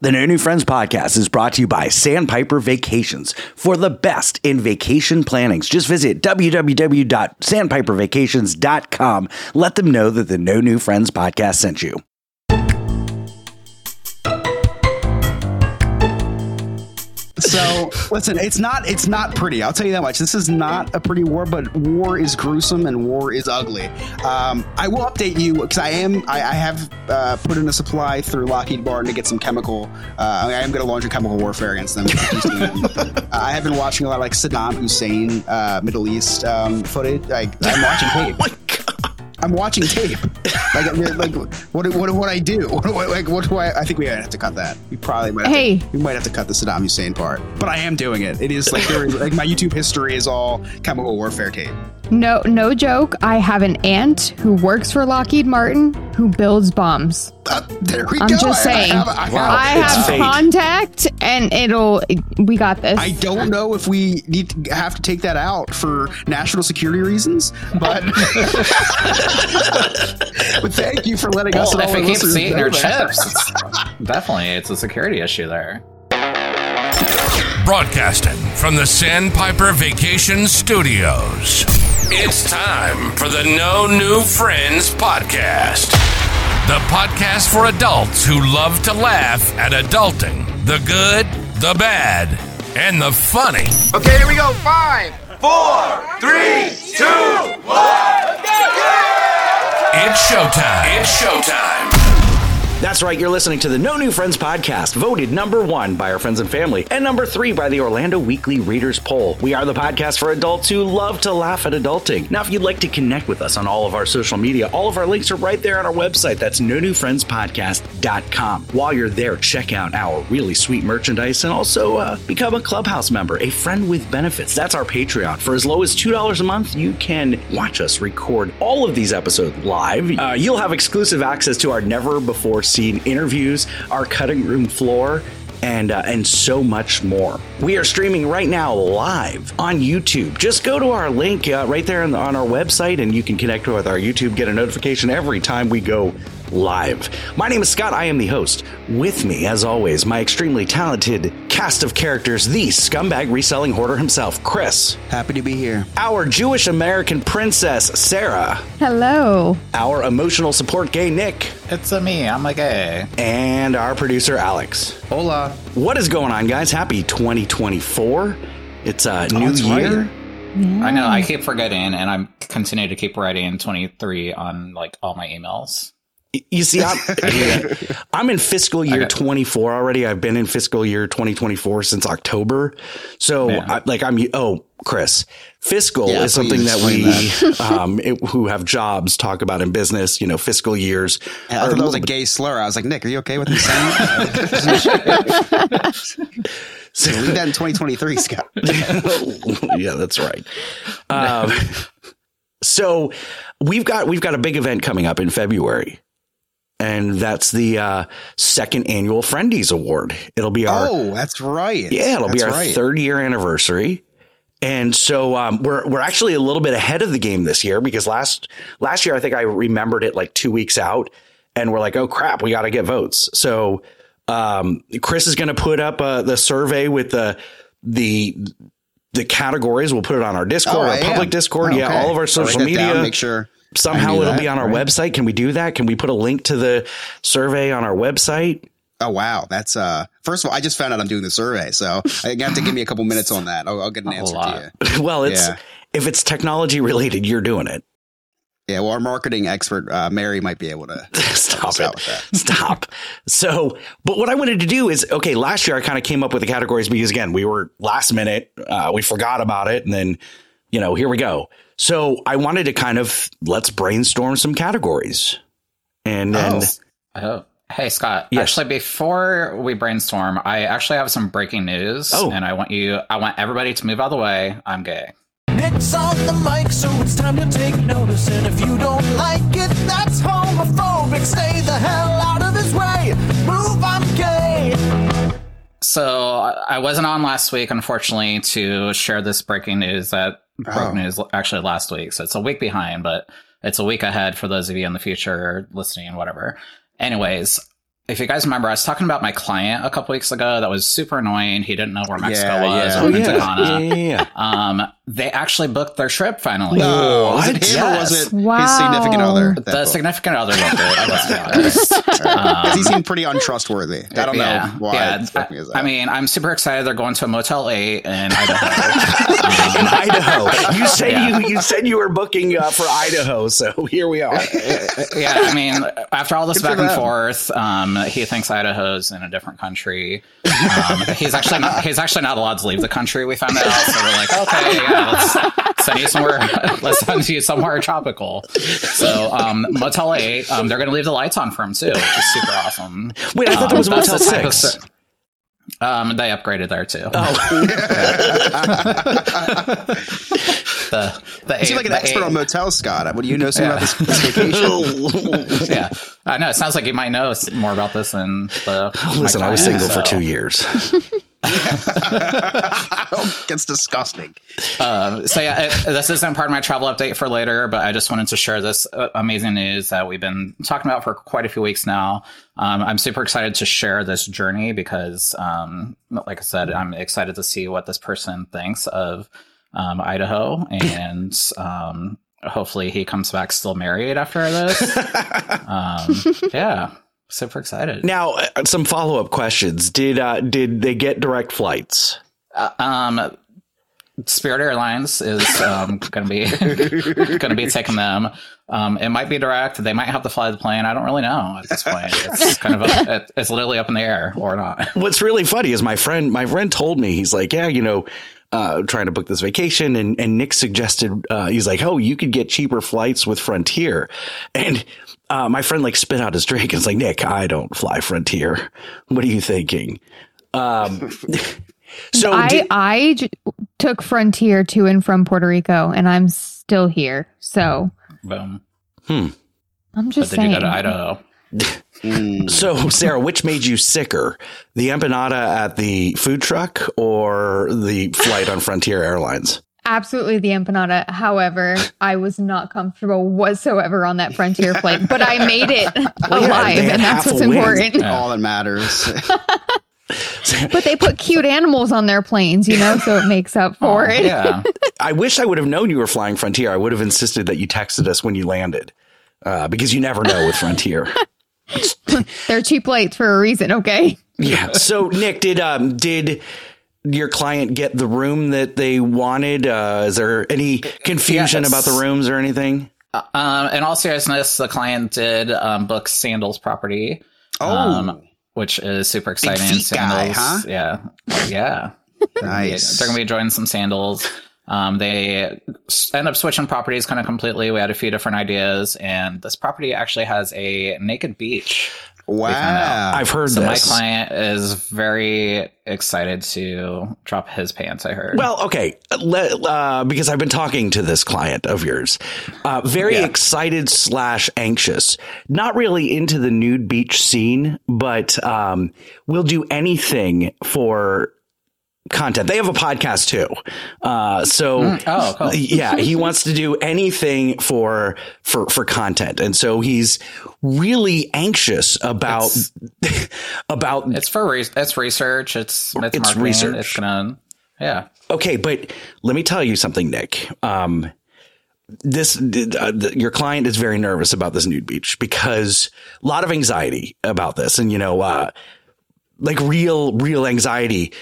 The No New Friends Podcast is brought to you by Sandpiper Vacations. For the best in vacation plannings, just visit www.sandpipervacations.com. Let them know that the No New Friends Podcast sent you. So listen, it's not pretty. I'll tell you that much. This is not a pretty war, but war is gruesome and war is ugly. I will update you because I have put in a supply through Lockheed Martin to get some chemical. I am going to launch a chemical warfare against them. I have been watching a lot of like Saddam Hussein, Middle East footage. I'm watching tape. Like what do I do? What do I think we have to cut that. We probably might. We might have to cut the Saddam Hussein part. But I am doing it. It is like there is, like my YouTube history is all chemical warfare tape. No joke. I have an aunt who works for Lockheed Martin who builds bombs. There we go. I'm just saying. I have contact, and we got this. I don't know if we have to take that out for national security reasons, but but thank you for letting us know. Well, if it keeps eating our chips, definitely it's a security issue there. Broadcasting from the Sandpiper Vacation Studios, it's time for the No New Friends Podcast. The podcast for adults who love to laugh at adulting. The good, the bad, and the funny. Okay, here we go. 5, 4, 3, 2, 1. It's showtime. It's showtime. That's right, you're listening to the No New Friends Podcast, voted number 1 by our friends and family, and number 3 by the Orlando Weekly Readers Poll. We are the podcast for adults who love to laugh at adulting. Now, if you'd like to connect with us on all of our social media, all of our links are right there on our website. That's nonewfriendspodcast.com. While you're there, check out our really sweet merchandise and also become a Clubhouse member, a friend with benefits. That's our Patreon. For as low as $2 a month, you can watch us record all of these episodes live. You'll have exclusive access to our never-before-seen interviews, our cutting room floor, and so much more. We are streaming right now live on YouTube. Just go to our link right there on our website, and you can connect with our YouTube, get a notification every time we go live. My name is Scott. I am the host. With me, as always, my extremely talented cast of characters, the scumbag reselling hoarder himself, Chris. Happy to be here. Our Jewish American princess, Sarah. Hello. Our emotional support gay, Nick. It's-a me. I'm a gay. And our producer, Alex. Hola. What is going on, guys? Happy 2024. It's a new year. Right. Yeah. I know. I keep forgetting, and I continue to keep writing 23 on like all my emails. You see, I'm in fiscal year 24 already. I've been in fiscal year 2024 since October. So Chris, fiscal is something that we who have jobs talk about in business, you know, fiscal years. Yeah, I thought that was a gay slur. I was like, Nick, are you okay with me saying that? So leave that in 2023, Scott. Yeah, that's right. So we've got a big event coming up in February. And that's the second annual Friendies Award. It'll be our right. 3rd year anniversary. And so we're actually a little bit ahead of the game this year because last year I think I remembered it like 2 weeks out, and we're like, oh crap, we got to get votes. So Chris is going to put up the survey with the categories. We'll put it on our Discord, our public Discord, all of our social media. Down, make sure. Somehow it'll be on our website. Can we do that? Can we put a link to the survey on our website? Oh, wow. That's first of all, I just found out I'm doing the survey, so I have to give me a couple minutes on that. I'll get an answer to you. Well, if it's technology related, you're doing it. Yeah, well, our marketing expert, Mary, might be able to stop it. With that. Stop. So, but what I wanted to do is, okay, last year I kind of came up with the categories because, again, we were last minute. We forgot about it. And then, you know, here we go. So I wanted to kind of let's brainstorm some categories. And then. Oh. Hey, Scott, actually, before we brainstorm, I actually have some breaking news. Oh. And I want everybody to move out of the way. I'm gay. Nick's on the mic, so it's time to take notice. And if you don't like it, that's homophobic. Stay the hell out of his way. Move, I'm gay. So I wasn't on last week, unfortunately, to share this breaking news that broke news actually last week. So it's a week behind, but it's a week ahead for those of you in the future listening and whatever. Anyways, if you guys remember, I was talking about my client a couple weeks ago that was super annoying. He didn't know where Mexico was or Daytona. They actually booked their trip finally. No, was it him or was it his significant other? The significant other booked it. He seemed pretty untrustworthy. I don't know why. I mean, I'm super excited. They're going to a Motel 8 in Idaho. You said you said you were booking for Idaho, so here we are. Yeah, I mean, after all this back and forth, he thinks Idaho's in a different country. He's actually not allowed to leave the country. We found that out, so we're like, okay, let's send you somewhere. Let's send you somewhere tropical. So Motel 8, they're going to leave the lights on for him too, which is super awesome. Wait, I thought that was Motel 6. They upgraded there too. Oh, You're like an expert on Motel, Scott. What do you know about this vacation? I know. It sounds like you might know more about this than the. Listen, I was single for 2 years. Oh, it's disgusting. This isn't part of my travel update for later, but I just wanted to share this amazing news that we've been talking about for quite a few weeks now. I'm super excited to share this journey because, like I said, I'm excited to see what this person thinks of Idaho, and hopefully he comes back still married after this. Yeah. Super excited. Now, some follow-up questions. Did they get direct flights? Spirit Airlines is going to be taking them. It might be direct. They might have to fly the plane. I don't really know at this point. It's kind of it's literally up in the air or not. What's really funny is my friend told me, he's like, trying to book this vacation. And Nick suggested, he's like, oh, you could get cheaper flights with Frontier. And my friend spit out his drink and was like, Nick, I don't fly Frontier. What are you thinking? So I took Frontier to and from Puerto Rico, and I'm still here. So I'm just saying. You go to Idaho. So, Sarah, which made you sicker? The empanada at the food truck or the flight on Frontier Airlines? Absolutely the empanada. However, I was not comfortable whatsoever on that Frontier flight, but I made it alive, and that's what's important. All that matters. But they put cute animals on their planes, so it makes up for it. Yeah. I wish I would have known you were flying Frontier. I would have insisted that you texted us when you landed, because you never know with Frontier. They're cheap flights for a reason, okay? Yeah. So, Nick, did your client get the room that they wanted? Is there any confusion about the rooms or anything? In all seriousness, the client did book Sandals property, which is super exciting. Big feet Sandals, guy, huh? Yeah. Nice. They're going to be enjoying some Sandals. They end up switching properties kind of completely. We had a few different ideas, and this property actually has a naked beach. Wow. I've heard so this. My client is very excited to drop his pants, I heard. Well, okay, because I've been talking to this client of yours. Very excited / anxious. Not really into the nude beach scene, but will do anything for content. They have a podcast too. Cool. Yeah, he wants to do anything for content. And so he's really anxious about it's research. It's research. It's gonna, okay, but let me tell you something, Nick. Your client is very nervous about this nude beach because a lot of anxiety about this, and real anxiety.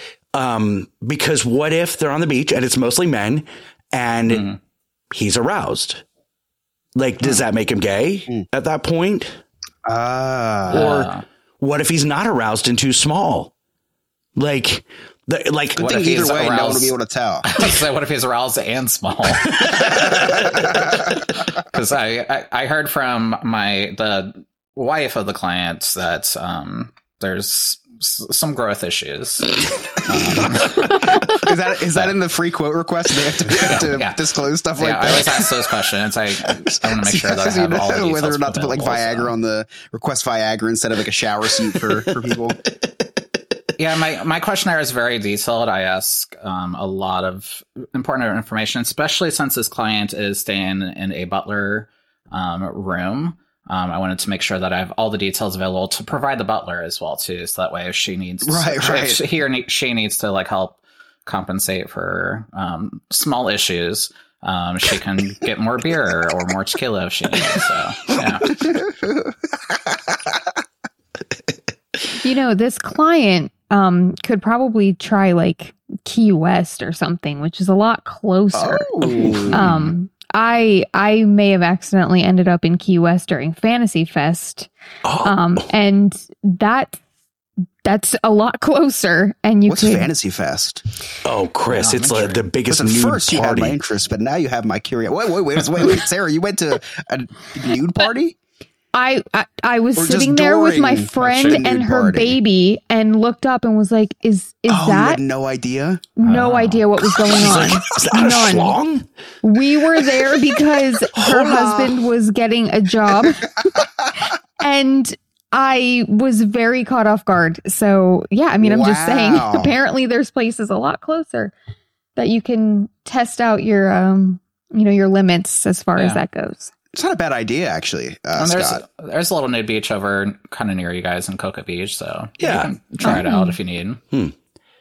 Because what if they're on the beach and it's mostly men and he's aroused? Does that make him gay at that point? Or what if he's not aroused and too small? What if either way, no one will be able to tell. So what if he's aroused and small? Because I heard from the wife of the client that there's some growth issues. Is that in the free quote request? They have to disclose stuff like that. I always ask those questions. I want to make sure that I have all the details. Whether or not to put Viagra on the request, Viagra instead of a shower suit for people. Yeah, my questionnaire is very detailed. I ask a lot of important information, especially since this client is staying in a butler room. I wanted to make sure that I have all the details available to provide the butler as well, too. So that way if she needs to, she needs to like help compensate for small issues, she can get more beer or more tequila if she needs. So, yeah. You know, this client could probably try like Key West or something, which is a lot closer. Oh. I may have accidentally ended up in Key West during Fantasy Fest. Oh. And that's a lot closer. And you What's Fantasy Fest? Oh, Chris, it's like the biggest nude first party. You had my interest, but now you have my curiosity. Wait, Sarah, you went to a nude party? I was sitting there with my friend and her baby and looked up and was like, is that? You had no idea? No idea what was going on. Is that a schlong? We were there because her husband was getting a job and I was very caught off guard. So yeah, I mean, I'm just saying, apparently there's places a lot closer that you can test out your, your limits as far as that goes. It's not a bad idea, actually. Scott. There's a little nude beach over kind of near you guys in Cocoa Beach, so yeah, you can try it out if you need.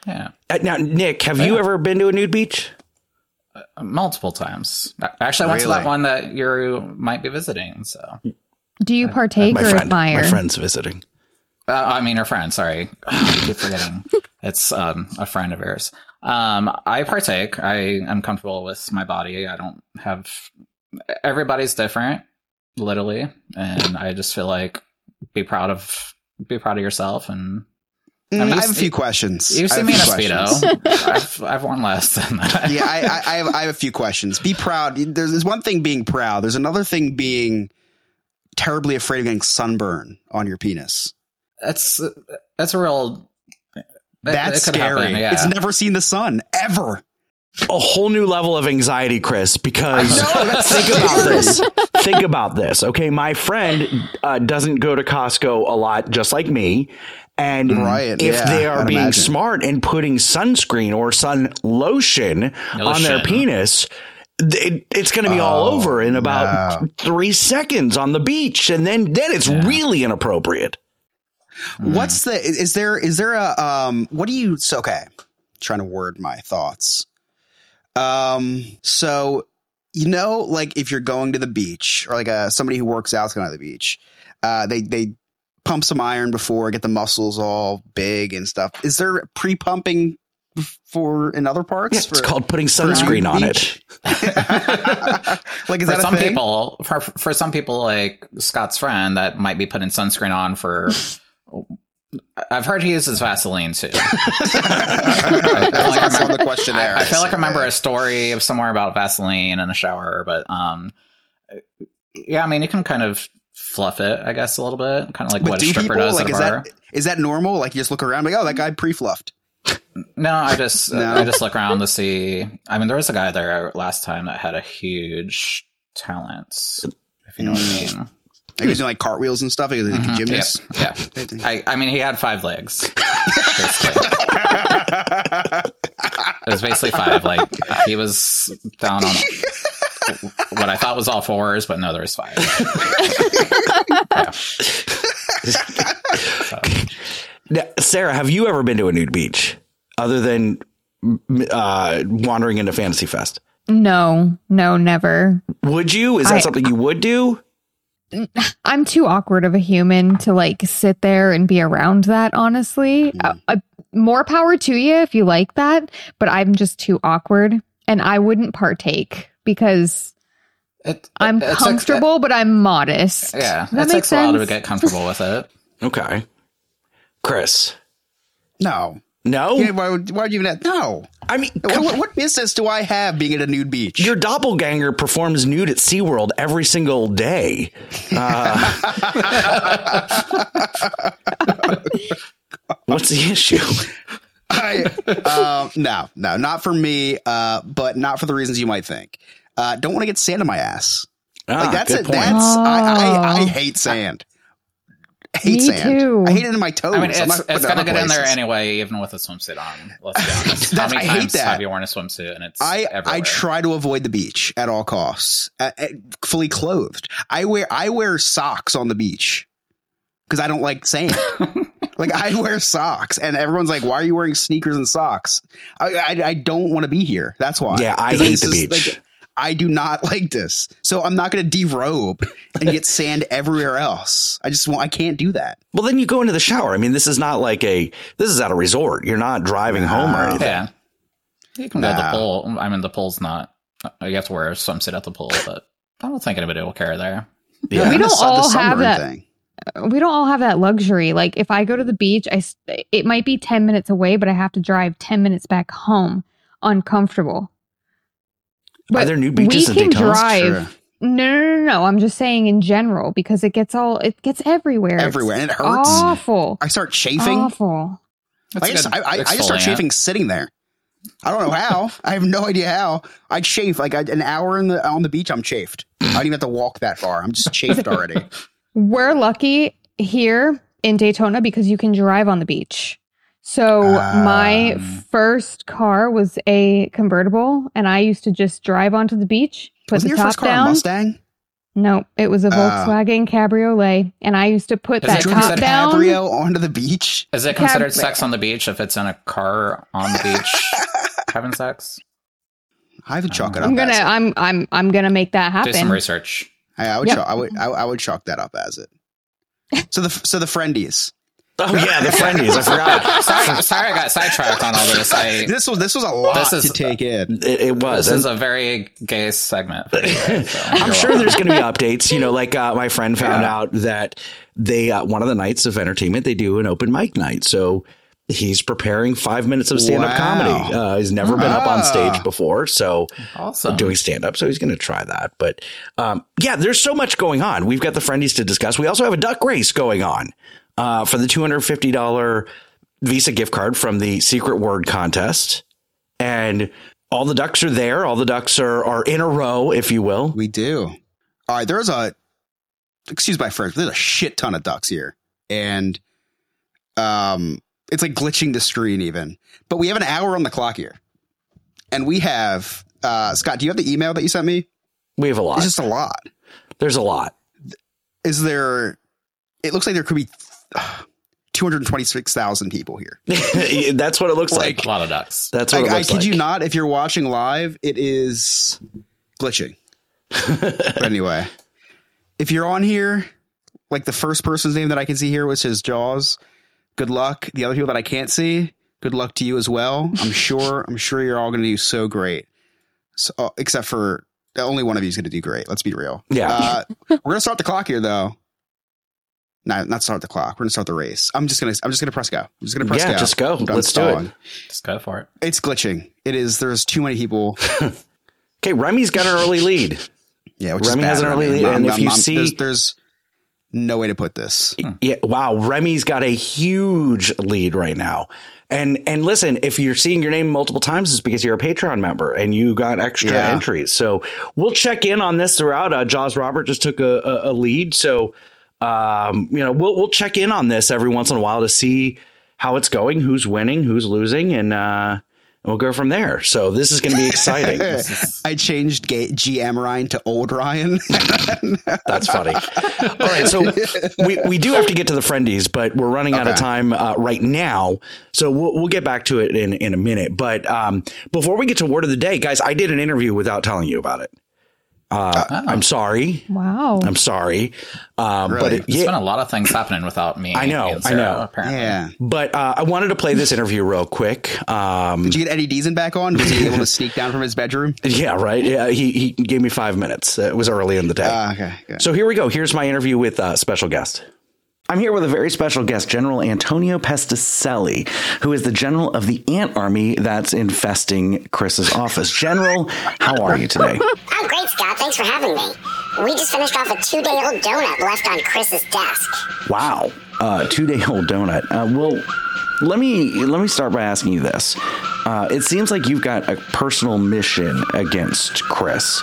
Yeah. Now, Nick, have you ever been to a nude beach? Multiple times. Actually, I went to that one that you might be visiting. So, do you partake or admire? My friend's visiting. Her friend. Sorry, I keep forgetting. It's a friend of yours. I partake. I am comfortable with my body. I don't have. Everybody's different, literally, and I just feel like be proud of yourself. And I mean, I have a few questions. You've seen me in a speedo. I've worn less than that. Yeah, I have a few questions. Be proud. There's one thing being proud. There's another thing being terribly afraid of getting sunburn on your penis. That's a real. That's scary. Happen, yeah. It's never seen the sun ever. A whole new level of anxiety, Chris, because think about this. Okay. My friend doesn't go to Costco a lot, just like me. And if they are being smart and putting sunscreen or sun lotion on their penis, it's going to be all over in about 3 seconds on the beach. And then it's really inappropriate. What's trying to word my thoughts. So, like if you're going to the beach or like somebody who works out's going to the beach, they pump some iron before, get the muscles all big and stuff. Is there pre-pumping for in other parts? Yeah, it's called putting sunscreen on it. Like, is that some thing? People, for some people like Scott's friend that might be putting sunscreen on for... I've heard he uses Vaseline too. I remember a story of somewhere about Vaseline in a shower, but you can kind of fluff it, I guess, a little bit, kind of like what a stripper does at a bar. Is that normal? Like you just look around, like, oh, that guy pre-fluffed. No, I just look around to see. I mean, there was a guy there last time that had a huge talent, if you know what I mean. He was doing like cartwheels and stuff. He was like a gymnast. Yeah. I mean, he had 5 legs. It was basically 5. Like he was down on what I thought was all 4s, but no, there was 5. So. Now, Sarah, have you ever been to a nude beach other than wandering into Fantasy Fest? No, never. Would you? Is that something you would do? I'm too awkward of a human to like sit there and be around that, honestly. More power to you if you like that, but I'm just too awkward and I wouldn't partake because I'm comfortable, but I'm modest. Yeah, that makes sense. A while to get comfortable with it. Okay. Chris. No. Yeah, why would you even have? No. I mean, what business do I have being at a nude beach? Your doppelganger performs nude at SeaWorld every single day. What's the issue? No, not for me, but not for the reasons you might think. Don't want to get sand in my ass. That's it. That's I hate sand. I hate sand. I hate it in my toes. I mean, it's going to get in there anyway, even with a swimsuit on. Let's be honest. How many times have you worn a swimsuit and it's everywhere? I try to avoid the beach at all costs, fully clothed. I wear socks on the beach because I don't like sand. Like, I wear socks, and everyone's like, why are you wearing sneakers and socks? I don't want to be here. That's why. Yeah, I hate the beach. Like, I do not like this. So I'm not going to derobe and get sand everywhere else. I can't do that. Well, then you go into the shower. I mean, this is not like this is at a resort. You're not driving home or anything. Yeah. You can go to the pool. I mean, the pool's not, you have to wear a swimsuit at the pool, but I don't think anybody will care there. Yeah. We don't all have that. We don't all have that luxury. Like, if I go to the beach, it might be 10 minutes away, but I have to drive 10 minutes back home. Uncomfortable. But are there new beaches in Daytona? Drive. No. I'm just saying in general, because it gets everywhere. Everywhere. And it hurts. Awful. I start chafing. Awful. I just start chafing sitting there. I don't know how. I have no idea how. I chafe. Like, an hour on the beach, I'm chafed. I don't even have to walk that far. I'm just chafed already. We're lucky here in Daytona because you can drive on the beach. So my first car was a convertible, and I used to just drive onto the beach, put the top down. Wasn't your first car a Mustang? No, it was a Volkswagen Cabriolet, and I used to put that top down. Cabrio onto the beach? Is it considered sex on the beach if it's in a car on the beach having sex? I would chalk it up. I'm gonna make that happen. Do some research. I would chalk that up as it. So the friendies. Oh yeah, the friendies. I forgot. Sorry, I got sidetracked on all this. This was a lot to take in. It was. This is a very gay segment. I'm sure there's going to be updates. You know, like my friend found out that they one of the nights of entertainment they do an open mic night. So he's preparing 5 minutes of stand up comedy. He's never been up on stage before, so awesome. Doing stand up. So he's going to try that. But there's so much going on. We've got the friendies to discuss. We also have a duck race going on. For the $250 Visa gift card from the Secret Word contest. And all the ducks are there. All the ducks are in a row, if you will. We do. All right. Excuse my French, there's a shit ton of ducks here. And it's like glitching the screen even. But we have an hour on the clock here. And we have, Scott, do you have the email that you sent me? We have a lot. It's just a lot. There's a lot. It looks like there could be 226,000 people here. That's what it looks like. A lot of ducks. That's what it looks like. I kid you not, if you're watching live, it is glitching. But anyway, if you're on here, like the first person's name that I can see here, which is Jaws, good luck. The other people that I can't see, good luck to you as well. I'm sure you're all going to do so great. So, except for only one of you is going to do great. Let's be real. Yeah. We're going to start the clock here, though. No, not start the clock. We're gonna start the race. I'm just gonna press go. I'm just gonna press go. Yeah, just go. Let's do it. Just go for it. It's glitching. It is. There's too many people. Okay, Remy's got an early lead. Yeah, which Remy has an early lead. And if you see, there's no way to put this. Yeah. Wow, Remy's got a huge lead right now. And listen, if you're seeing your name multiple times, it's because you're a Patreon member and you got extra entries. So we'll check in on this throughout. Jaws Robert just took a lead. So. You know, we'll check in on this every once in a while to see how it's going, who's winning, who's losing, and we'll go from there. So this is going to be exciting. I changed GM Ryan to old Ryan. That's funny. All right. So we do have to get to the friendies, but we're running out of time right now. So we'll get back to it in a minute. But before we get to word of the day, guys, I did an interview without telling you about it. I'm sorry. Wow. I'm sorry. Really? But there's been a lot of things happening without me. I know. Apparently. Yeah. But I wanted to play this interview real quick. Did you get Eddie Deason back on? Was he able to sneak down from his bedroom? Yeah, right. Yeah, he gave me 5 minutes. It was early in the day. Okay. So here we go. Here's my interview with special guest. I'm here with a very special guest, General Antonio Pesticelli, who is the general of the ant army that's infesting Chris's office. General, how are you today? I'm great, Scott. Thanks for having me. We just finished off a 2-day-old donut left on Chris's desk. Wow. 2-day-old donut. Well, let me start by asking you this. It seems like you've got a personal mission against Chris.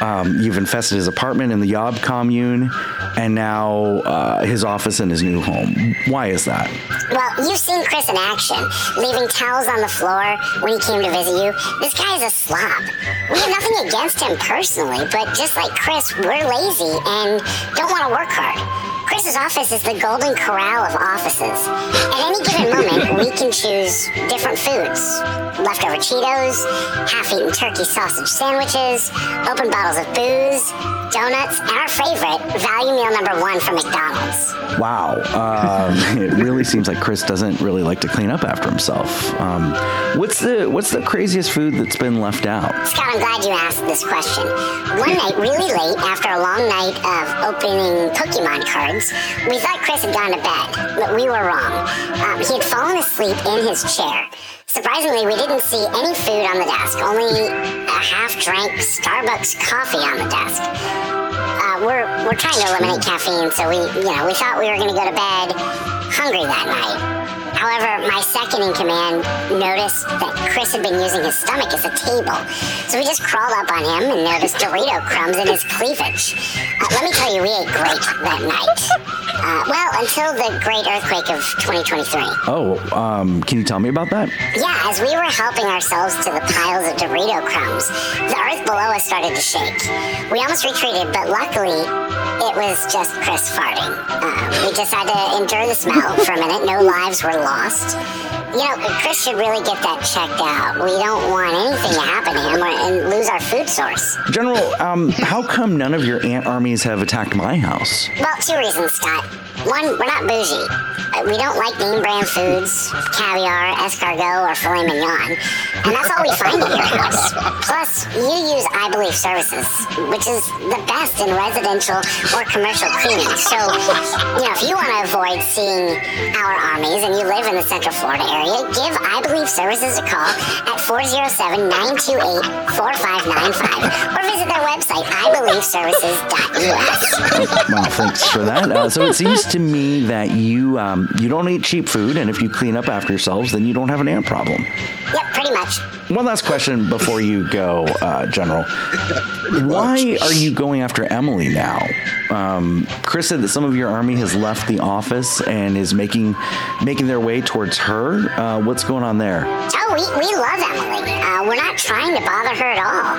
You've infested his apartment in the Yob commune, and now his office and his new home. Why is that? Well, you've seen Chris in action, leaving towels on the floor when he came to visit you. This guy is a slob. We have nothing against him personally, but just like Chris, we're lazy and don't want to work hard. Chris's office is the golden corral of offices. At any given moment, we can choose different foods. Leftover Cheetos, half-eaten turkey sausage sandwiches, open bottles of booze, donuts, and our favorite, value meal number 1 from McDonald's. Wow. It really seems like Chris doesn't really like to clean up after himself. What's the craziest food that's been left out? Scott, I'm glad you asked this question. One night, really late, after a long night of opening Pokemon cards, we thought Chris had gone to bed, but we were wrong. He had fallen asleep in his chair. Surprisingly, we didn't see any food on the desk, only a half-drank Starbucks coffee on the desk. We're trying to eliminate caffeine, so we thought we were going to go to bed hungry that night. However, my second-in-command noticed that Chris had been using his stomach as a table, so we just crawled up on him and noticed Dorito crumbs in his cleavage. Let me tell you, we ate great that night. Until the great earthquake of 2023. Can you tell me about that? Yeah, as we were helping ourselves to the piles of Dorito crumbs, the earth below us started to shake. We almost retreated, but luckily... it was just Chris farting. We just had to endure the smell for a minute. No lives were lost. Chris should really get that checked out. We don't want anything to happen to him and lose our food source. General, how come none of your ant armies have attacked my house? Well, 2 reasons, Scott. 1, we're not bougie. We don't like name brand foods, caviar, escargot, or filet mignon. And that's all we find at your house. Plus, you use I Believe Services, which is the best in residential or commercial cleaning. So, if you want to avoid seeing our armies and you live in the Central Florida area, give I Believe Services a call at 407-928-4595 or visit their website, ibelieveservices.us. Well, thanks for that. So it seems to me that you don't eat cheap food, and if you clean up after yourselves, then you don't have an ant problem. Yep, pretty much. One last question before you go, General. Why are you going after Emily now? Chris said that some of your army has left the office and is making their way towards her. What's going on there? Oh, we love Emily. We're not trying to bother her at all.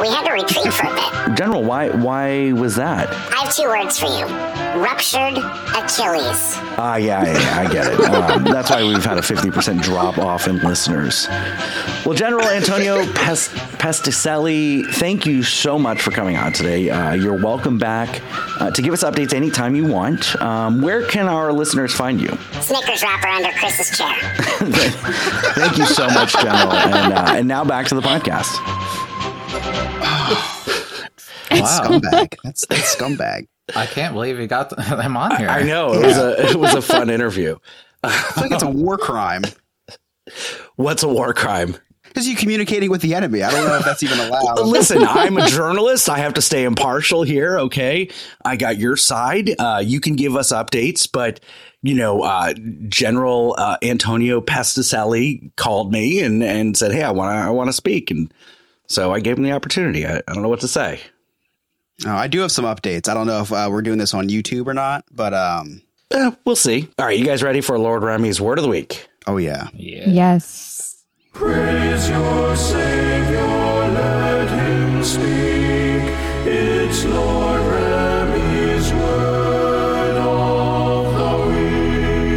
We had to retreat for a bit. General, why was that? I have 2 words for you. Ruptured Achilles. Yeah, I get it. That's why we've had a 50% drop off in listeners. Well, General Antonio Pesticelli, thank you so much for coming on today. You're welcome back to give us updates anytime you want. Where can our listeners find you? Snickers wrapper under Chris's chair. Thank you so much, General. And now back to the podcast. Scumbag. That's scumbag. I can't believe you got him on here. I know. It was a fun interview. I think it's a war crime. What's a war crime? Because you're communicating with the enemy. I don't know if that's even allowed. Listen, I'm a journalist. I have to stay impartial here. Okay. I got your side. You can give us updates, but General Antonio Pesticelli called me and said, hey, I want to speak. And so I gave him the opportunity. I don't know what to say. Oh, I do have some updates. I don't know if we're doing this on YouTube or not, but we'll see. All right, you guys ready for Lord Remy's Word of the Week? Oh, yeah. Yes. Praise your Savior, let him speak. It's Lord Remy's Word of the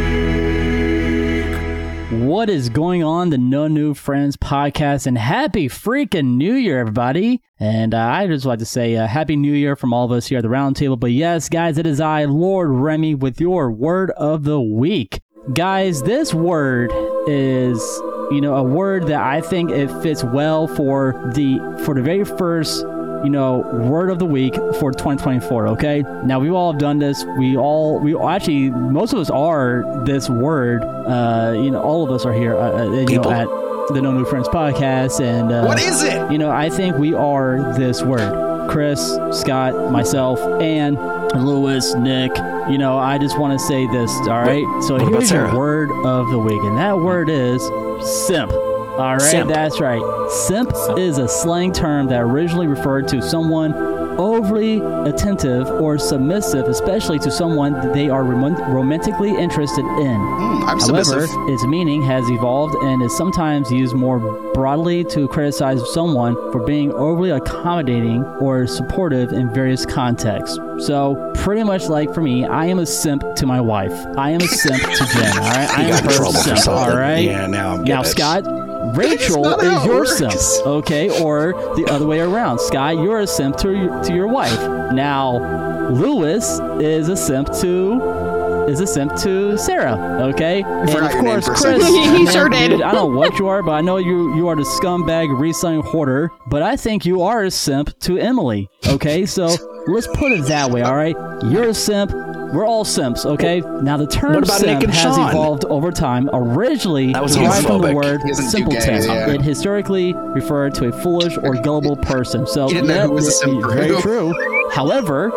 Week. What is going on, the No New Friends podcast? And happy freaking New Year, everybody. And I just like to say Happy New Year from all of us here at the Roundtable. But yes, guys, it is I, Lord Remy, with your Word of the Week. Guys, this word is, a word that I think it fits well for the very first, Word of the Week for 2024, okay? Now, we all have done this. We actually, most of us are this word. All of us are here, at the No New Friends podcast, and what is it? I think we are this word. Chris, Scott, myself, and Lewis, Nick. I just want to say this. All right. So here's your Word of the Week, and that word is simp. All right, simp. That's right. Simp is a slang term that originally referred to someone overly attentive or submissive, especially to someone that they are romantically interested in. However, submissive. Its meaning has evolved and is sometimes used more broadly to criticize someone for being overly accommodating or supportive in various contexts. So, pretty much like for me, I am a simp to my wife. I am a simp to Jen. All right, I am her simp. All right. Yeah, now Scott. Rachel is your simp, okay? Or the other way around. Sky, you're a simp to your wife. Now, Lewis is a simp to Sarah, okay? And of course, Chris. He sure did. Dude, I don't know what you are, but I know you are the scumbag reselling hoarder. But I think you are a simp to Emily, okay? So let's put it that way, all right? You're a simp. We're all simps, okay? Now, the term simp has evolved over time. Originally, derived from the word simpleton. Yeah. It historically referred to a foolish or gullible person. So, very true. However,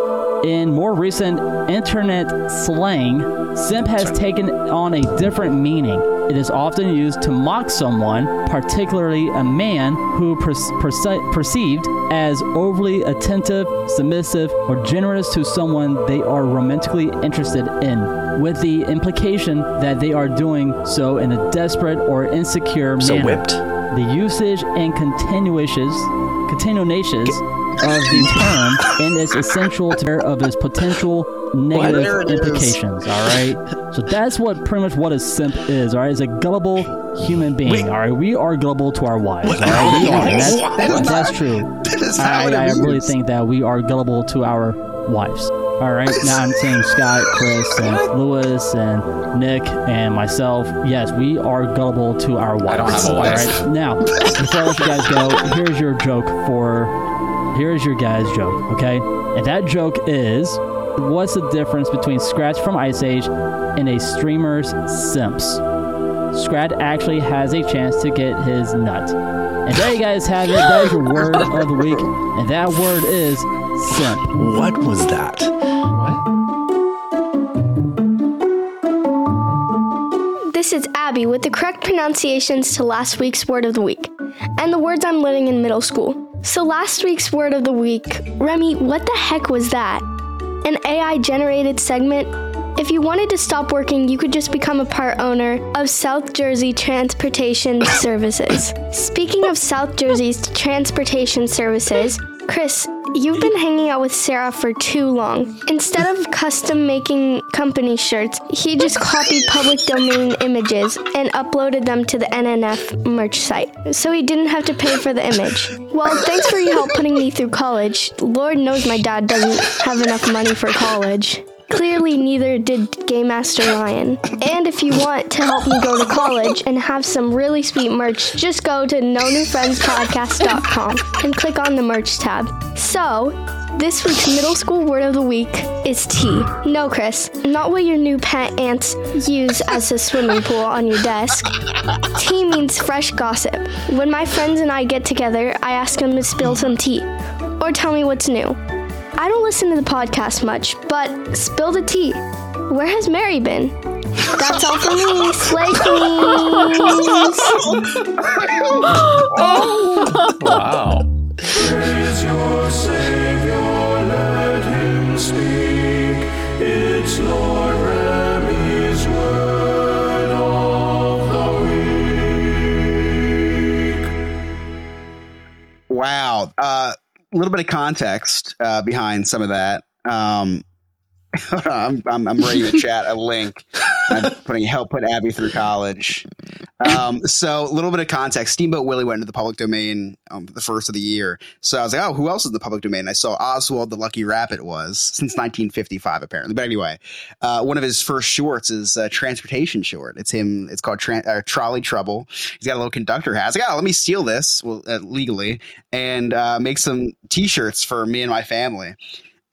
in more recent internet slang, simp has taken on a different meaning. It is often used to mock someone, particularly a man who perceived as overly attentive, submissive, or generous to someone they are romantically interested in, with the implication that they are doing so in a desperate or insecure manner. Whipped. The usage and continuations of the term and its essential of its potential negative implications, all right? So that's pretty much what a simp is, all right? It's a gullible human being, all right? We are gullible to our wives, all right? We are. That's true. I really think that we are gullible to our wives, all right? Now I'm saying Scott, Chris, and Lewis, and Nick, and myself. Yes, we are gullible to our wives. I don't have a wife. All right? Now, before I let you guys go, here's your guys' joke, okay? And that joke is... What's the difference between Scratch from Ice Age and a streamer's simps? Scratch actually has a chance to get his nut. And there you guys have it. That is your word of the week. And that word is simp. What was that? What? This is Abby with the correct pronunciations to last week's word of the week and the words I'm learning in middle school. So last week's word of the week, Remy, what the heck was that? An AI-generated segment. If you wanted to stop working, you could just become a part owner of South Jersey Transportation Services. Speaking of South Jersey's Transportation Services, Chris, you've been hanging out with Sarah for too long. Instead of custom-making company shirts, he just copied public domain images and uploaded them to the NNF merch site, so he didn't have to pay for the image. Well, thanks for your help putting me through college. Lord knows my dad doesn't have enough money for college. Clearly, neither did Game Master Ryan. And if you want to help me go to college and have some really sweet merch, just go to nonewfriendspodcast.com and click on the merch tab. So, this week's middle school word of the week is tea. No, Chris, not what your new pet ants use as a swimming pool on your desk. Tea means fresh gossip. When my friends and I get together, I ask them to spill some tea or tell me what's new. I don't listen to the podcast much, but spill the tea. Where has Mary been? That's all for me. Slay queens. Oh. Wow. Praise your Savior, let him speak. It's Lord Remy's word of the week. Wow. A little bit of context behind some of that. I'm ready to chat a link. I'm putting help put Abby through college. So a little bit of context. Steamboat Willie went into the public domain the first of the year. So I was like, oh, who else is in the public domain? I saw Oswald the Lucky Rabbit was since 1955 apparently. But anyway, one of his first shorts is a transportation short. It's him. It's called Trolley Trouble. He's got a little conductor hat. I was like, oh, let me steal this legally and make some T-shirts for me and my family.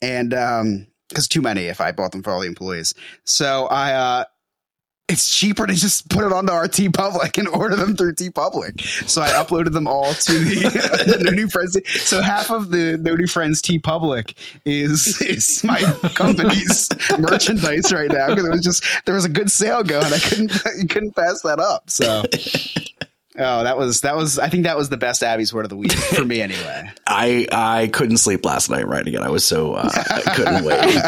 And because too many if I bought them for all the employees. So I it's cheaper to just put it onto our TeePublic and order them through TeePublic. So I uploaded them all to the No New Friends. So half of the No New Friends TeePublic is my company's merchandise right now because there was a good sale going. I couldn't pass that up. So Oh, that was. I think that was the best Abby's word of the week for me, anyway. I couldn't sleep last night writing it. I was so I couldn't wait.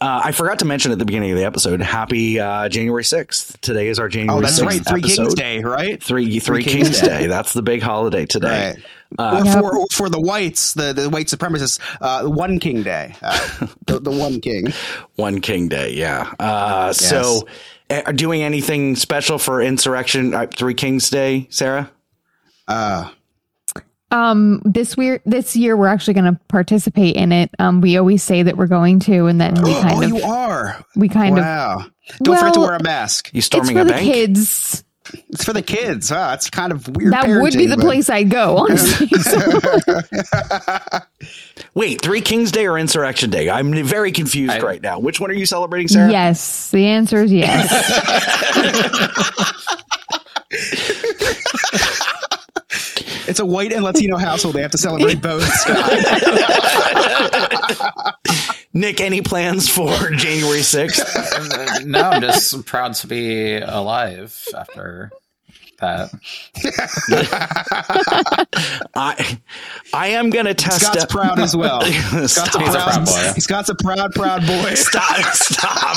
I forgot to mention at the beginning of the episode. Happy January 6th. Today is our January 6th. Oh, that's 6th right. Three episode. Kings Day, right? Three Kings Day. That's the big holiday today. Right. For the whites, the white supremacists, one King Day, the one king. One King Day. Yeah. Yes. So. Are doing anything special for Insurrection 3 Kings Day, Sarah? This year we're actually going to participate in it. We always say that we're going to, and then we kind of don't forget to wear a mask. You storming a bank? Kids. It's for the kids. Wow, that's kind of weird. That would be the place I'd go, honestly. Wait, 3 Kings Day or Insurrection Day? I'm very confused right now. Which one are you celebrating, Sarah? Yes. The answer is yes. It's a white and Latino household. They have to celebrate both. Nick, any plans for January 6th? No, I'm just proud to be alive after that. I am going to test Scott's proud as well. Scott's a proud boy. Stop.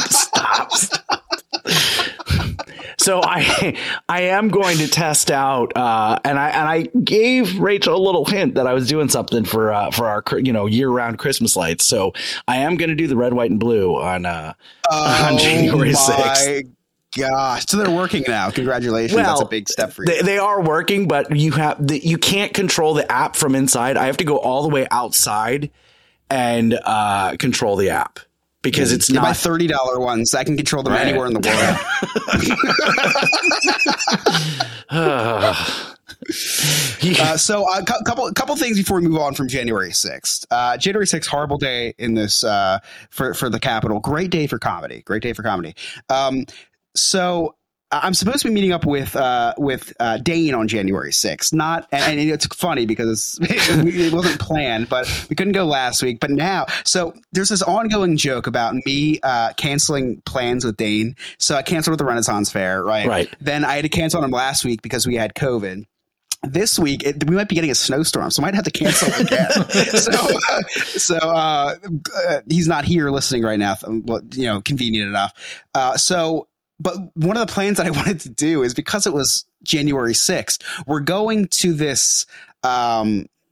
So I am going to test out, and I gave Rachel a little hint that I was doing something for our year-round Christmas lights. So I am going to do the red, white, and blue on January 6th. Gosh, so they're working now. Congratulations. Well, that's a big step for you. They are working, but you can't control the app from inside. I have to go all the way outside and control the app. Because it's not my $30 ones. I can control them anywhere in the world. So a couple things before we move on from January 6th. January 6th, horrible day in this for the Capitol. Great day for comedy. So I'm supposed to be meeting up with Dane on January 6th. And it's funny because it wasn't planned, but we couldn't go last week. But now, so there's this ongoing joke about me canceling plans with Dane. So I canceled with the Renaissance Fair, right? Right. Then I had to cancel on him last week because we had COVID. This week, we might be getting a snowstorm, so I might have to cancel again. So he's not here listening right now, convenient enough. But one of the plans that I wanted to do is because it was January 6th, we're going to this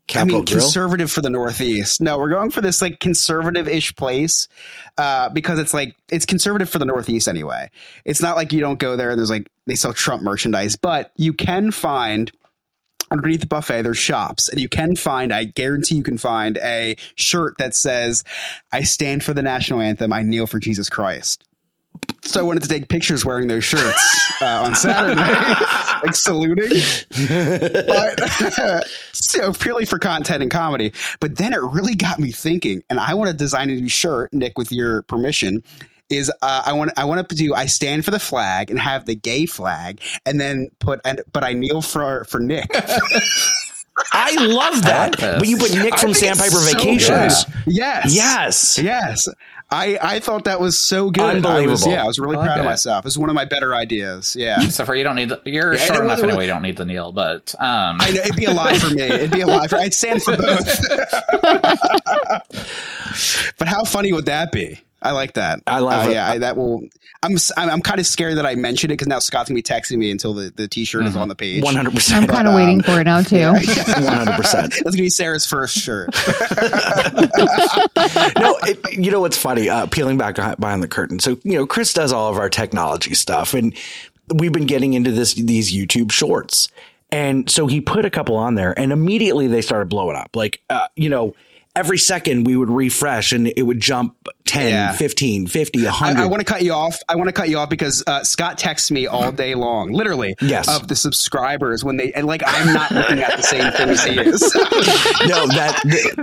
conservative for the Northeast. No, we're going for this like conservative-ish place because it's conservative for the Northeast anyway. It's not like you don't go there and there's they sell Trump merchandise, but you can find underneath the buffet, there's shops, and you can find, I guarantee you can find a shirt that says, "I stand for the national anthem. I kneel for Jesus Christ." So I wanted to take pictures wearing those shirts on Saturday, saluting, but so purely for content and comedy. But then it really got me thinking, and I want to design a new shirt, Nick, with your permission. Is I want to do I stand for the flag and have the gay flag, and then but I kneel for Nick. I love that. But you put Nick from Sandpiper Vacations. So yes. I thought that was so good. Unbelievable. I was really proud of myself. It was one of my better ideas. Yeah. So you don't need you're short enough anyway. You don't need the kneel, but I know it'd be a lie for me. I'd stand for both. But how funny would that be? I like that. I love it. Yeah, I'm kind of scared that I mentioned it because now Scott's gonna be texting me until the T-shirt is on the page. 100%. I'm kind of waiting for it now too. 100%. That's gonna be Sarah's first shirt. No, you know what's funny? Peeling back behind the curtain. So Chris does all of our technology stuff, and we've been getting into these YouTube shorts, and so he put a couple on there, and immediately they started blowing up. Every second we would refresh and it would jump 10, 15, 50, 100. I want to cut you off. Because Scott texts me all day long, literally, of the subscribers when they – and, I'm not looking at the same thing as he is. No,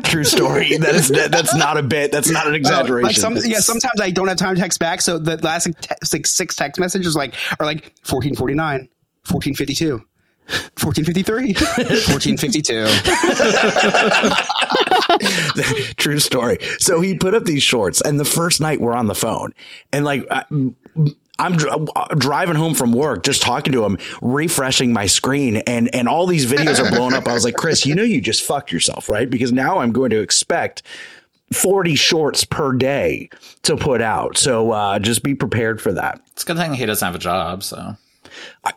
true story. That's not a bit. That's not an exaggeration. Sometimes I don't have time to text back. So the last six text messages are 1449, 1452, 1453, 1452. True story. So he put up these shorts, and the first night we're on the phone, and I'm driving home from work, just talking to him, refreshing my screen, and all these videos are blowing up. I was like, Chris, you know, you just fucked yourself, right? Because now I'm going to expect 40 shorts per day to put out. So just be prepared for that. It's a good thing he doesn't have a job, so.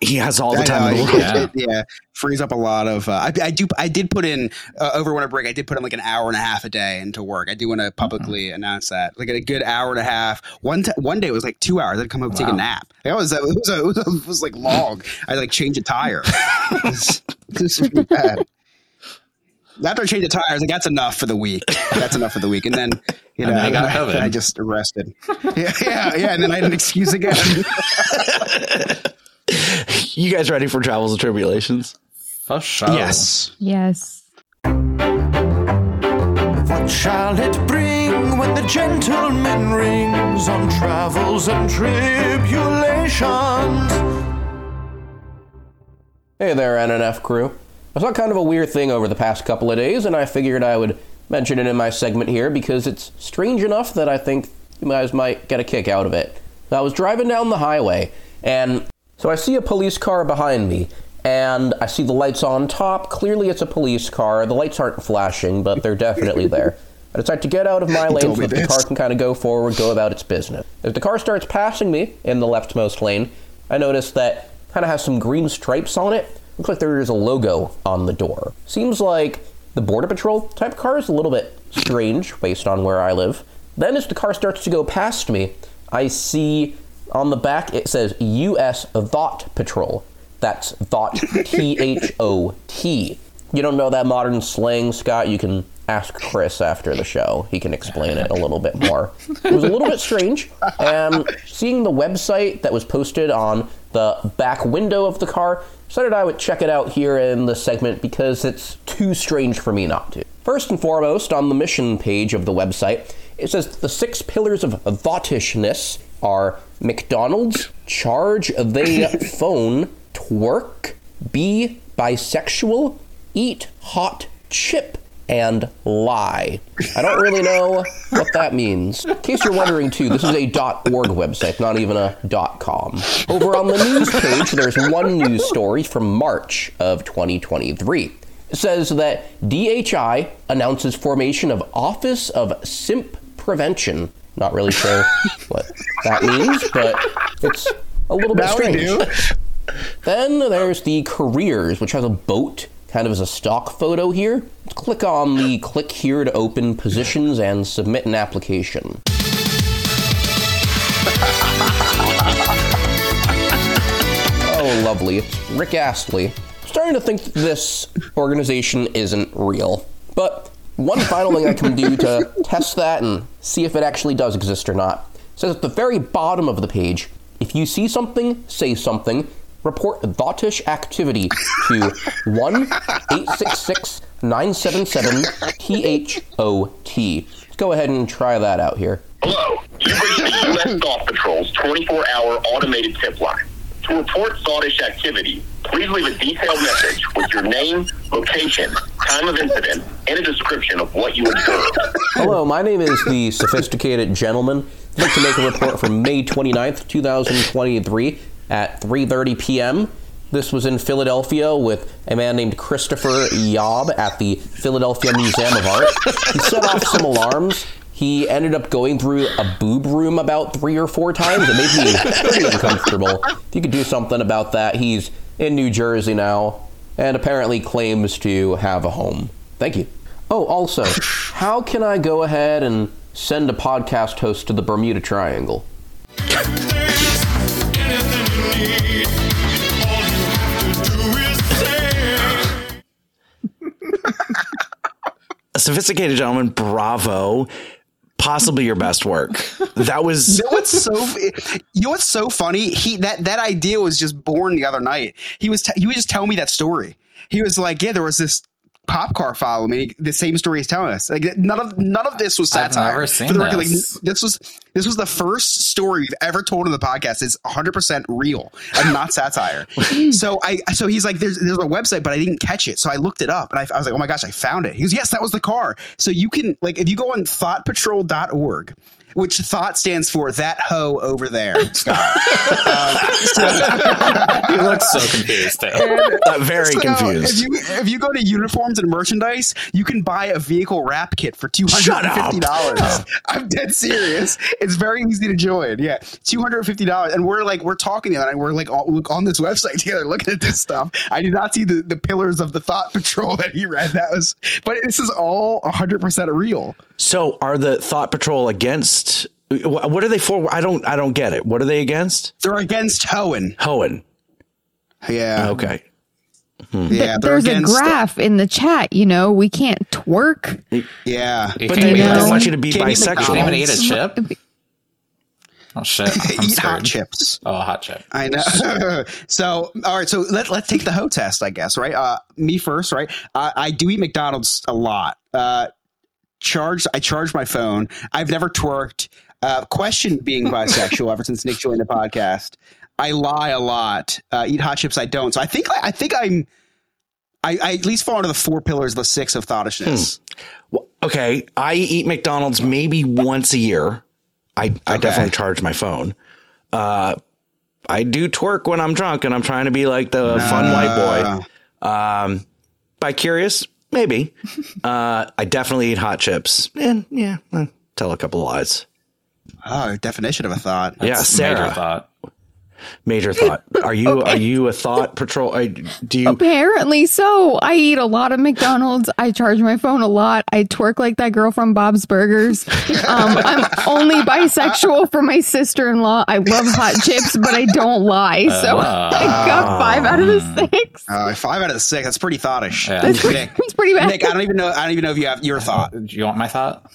He has all the time in the world. Yeah, frees up a lot of. I did put in over winter break. I did put in like an hour and a half a day into work. I do want to publicly announce that, like a good hour and a half. One day it was like 2 hours. I'd come home take a nap. It was like long. I like change a tire. This is bad. After I changed the tires, I was like, that's enough for the week. That's enough for the week. And then, you know, I got COVID. I just arrested. Yeah. And then I had an excuse again. You guys ready for Travels and Tribulations? For sure. Yes. What shall it bring when the gentleman rings on Travels and Tribulations? Hey there, NNF crew. I saw kind of a weird thing over the past couple of days, and I figured I would mention it in my segment here because it's strange enough that I think you guys might get a kick out of it. I was driving down the highway, and so I see a police car behind me, and I see the lights on top. Clearly it's a police car. The lights aren't flashing, but they're definitely there. I decide to get out of my lane so that the car can kind of go forward, go about its business. As the car starts passing me in the leftmost lane, I notice that it kind of has some green stripes on it. Looks like there is a logo on the door. Seems like the Border Patrol type car is a little bit strange based on where I live. Then as the car starts to go past me, I see on the back it says U.S. THOT Patrol. That's THOT, THOT. You don't know that modern slang, Scott? You can ask Chris after the show. He can explain it a little bit more. It was a little bit strange. Seeing the website that was posted on the back window of the car, decided I would check it out here in this segment because it's too strange for me not to. First and foremost, on the mission page of the website, it says the 6 pillars of thoughtishness are McDonald's, charge they phone, twerk, be bisexual, eat hot chip, and lie. I don't really know what that means. In case you're wondering, too, this is a .org website, not even a .com. Over on the news page, there's one news story from March of 2023. It says that DHI announces formation of Office of Simp Prevention. Not really sure what that means, but it's a little bit strange. Then there's the careers, which has a boat kind of as a stock photo here. Let's click on the click here to open positions and submit an application. Oh, lovely. It's Rick Astley. I'm starting to think that this organization isn't real. But one final thing I can do to test that and see if it actually does exist or not. It says at the very bottom of the page, if you see something, say something. Report thoughtish activity to 1-866-977-THOT. Let's go ahead and try that out here. Hello. You've reached the U.S. Thought Patrol's 24-hour automated tip line. To report thoughtish activity, please leave a detailed message with your name, location, time of incident, and a description of what you observed. Hello, my name is the sophisticated gentleman. I'd like to make a report from May 29th, 2023. At 3:30 p.m. This was in Philadelphia with a man named Christopher Yob at the Philadelphia Museum of Art. He set off some alarms. He ended up going through a boob room about 3 or 4 times. It made me pretty uncomfortable. If you could do something about that, he's in New Jersey now and apparently claims to have a home. Thank you. Oh, also, how can I go ahead and send a podcast host to the Bermuda Triangle? A sophisticated gentleman, bravo. Possibly your best work. That was. You know what's so funny? That idea was just born the other night. He was just telling me that story. He was like, yeah, there was this cop car follow me. The same story he's telling us. Like none of this was satire. I've never seen this. Like, this was the first story we've ever told on the podcast. It's 100% real and not satire. So he's like, there's a website, but I didn't catch it. So I looked it up and I was like, oh my gosh, I found it. He goes, yes, that was the car. So you can, like, if you go on ThoughtPatrol.org which THOT stands for that hoe over there. You look so confused, though. Very confused. If you go to uniforms and merchandise, you can buy a vehicle wrap kit for $250. I'm dead serious. It's very easy to join. Yeah, $250, and we're talking about it. And we're like on this website together, looking at this stuff. I did not see the pillars of the THOT Patrol that he read. But this is all 100% real. So are the THOT Patrol against, what are they for? I don't get it. What are they against? They're against hoeing. Yeah. Okay. Hmm. Yeah. There's a graph in the chat, we can't twerk. Yeah. But they want you to be bisexual. Can't even eat a chip. Oh shit. Eat hot chips. Oh, hot chip. I know. So, all right. So let's take the hoe test, I guess. Right. Me first. Right. I do eat McDonald's a lot. I charge my phone. I've never twerked. Questioned being bisexual ever since Nick joined the podcast. I lie a lot. Eat hot chips. I don't. So I think I at least fall into the four pillars, the six of thottishness. Well, okay. I eat McDonald's maybe once a year. I definitely charge my phone. I do twerk when I'm drunk and I'm trying to be like the fun white boy. By curious, maybe. I definitely eat hot chips and tell a couple of lies. Oh, definition of a thought. That's Sarah. Major thought. Are you a thought patrol? Apparently so. I eat a lot of McDonald's. I charge my phone a lot. I twerk like that girl from Bob's Burgers. I'm only bisexual for my sister-in-law. I love hot chips, but I don't lie. So I got 5 out of the 6. 5 out of the 6. That's pretty thoughtish. Yeah. That's pretty bad. Nick, I don't even know if you have your thought. Do you want my thought?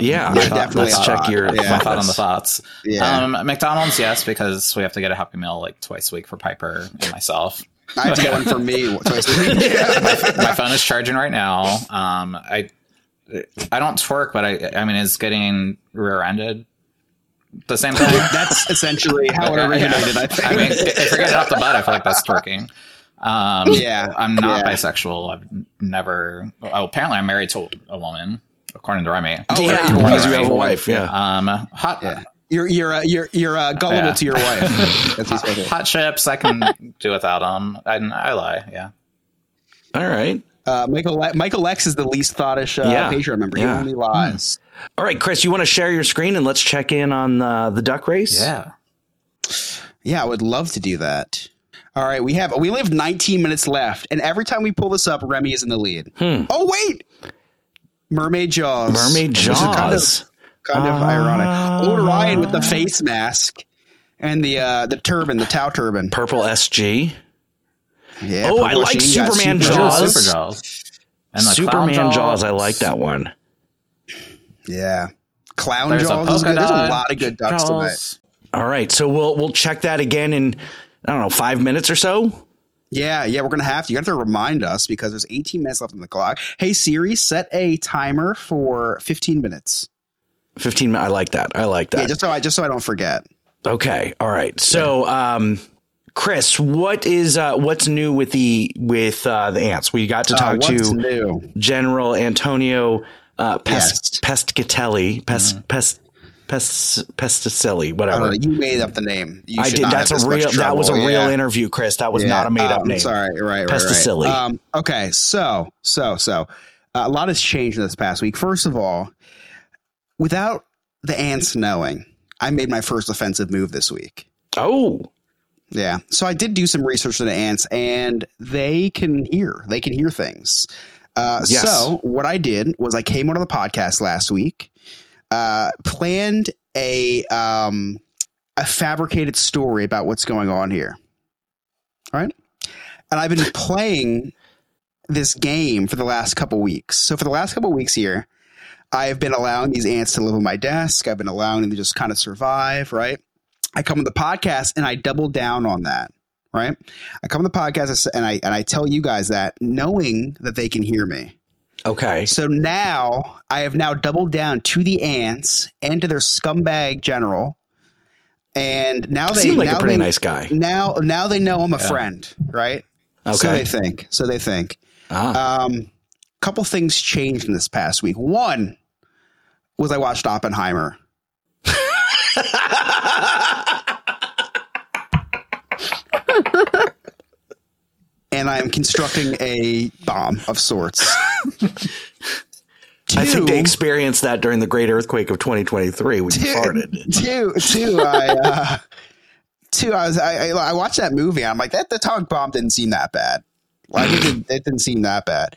Yeah, definitely. Let's check your thought on the thoughts. Yeah. McDonald's, yes, because we have to get a Happy Meal like twice a week for Piper and myself. I have to get one for me twice a week. My phone is charging right now. I don't twerk, but I mean, it's getting rear-ended. The same thing. That's essentially how it originated. Yeah. I think. I mean, if you're getting off the butt, I feel like that's twerking. I'm not bisexual. I've never. Oh, apparently, I'm married to a woman. According to Remy. Oh, yeah. Because you have a wife, yeah. Hot. Yeah. You're gullible to your wife. That's hot chips, I can do without them. I lie, yeah. All right. Michael Lex is the least thoughtish Patreon member. He only lies. All right, Chris, you want to share your screen and let's check in on the duck race? Yeah. Yeah, I would love to do that. All right, we only have 19 minutes left, and every time we pull this up, Remy is in the lead. Oh, wait! Mermaid Jaws. Kind of ironic. Old Ryan with the face mask and the turban, the Tau turban. Purple SG. Yeah. Oh, I like Superman Jaws. Super Jaws. And Superman Jaws. I like that one. Yeah. Clown Jaws. There's a lot of good ducks tonight. All right. So we'll check that again in, I don't know, 5 minutes or so. Yeah, we're going to have to. You have to remind us because there's 18 minutes left on the clock. Hey, Siri, set a timer for 15 minutes. 15 minutes. I like that. Yeah, just so I don't forget. Okay. All right. So, Chris, what is what's new with the ants? We got to talk to new? General Antonio Pesticelli. Pesticelli, whatever. You made up the name. I did. That was a real interview, Chris. That was not a made up name. Sorry, right. Pesticelli. Right. Okay, so a lot has changed in this past week. First of all, without the ants knowing, I made my first offensive move this week. Oh, yeah. So I did do some research on the ants, and they can hear. They can hear things. Yes. So what I did was I came on to the podcast last week. Planned a fabricated story about what's going on here. All right. And I've been playing this game for the last couple weeks. So for the last couple weeks here, I've been allowing these ants to live on my desk. I've been allowing them to just kind of survive. Right. I come on the podcast and I double down on that. Right. I come on the podcast and I tell you guys that knowing that they can hear me. Okay. So now I have now doubled down to the ants and to their scumbag general. And now they seem like a pretty nice guy. Now they know I'm a friend, right? Okay. So they think. Couple things changed in this past week. One, was I watched Oppenheimer. And I'm constructing a bomb of sorts. I think they experienced that during the great earthquake of 2023 when you farted. I watched that movie. And I'm like, that the atomic bomb didn't seem that bad. Like it didn't seem that bad.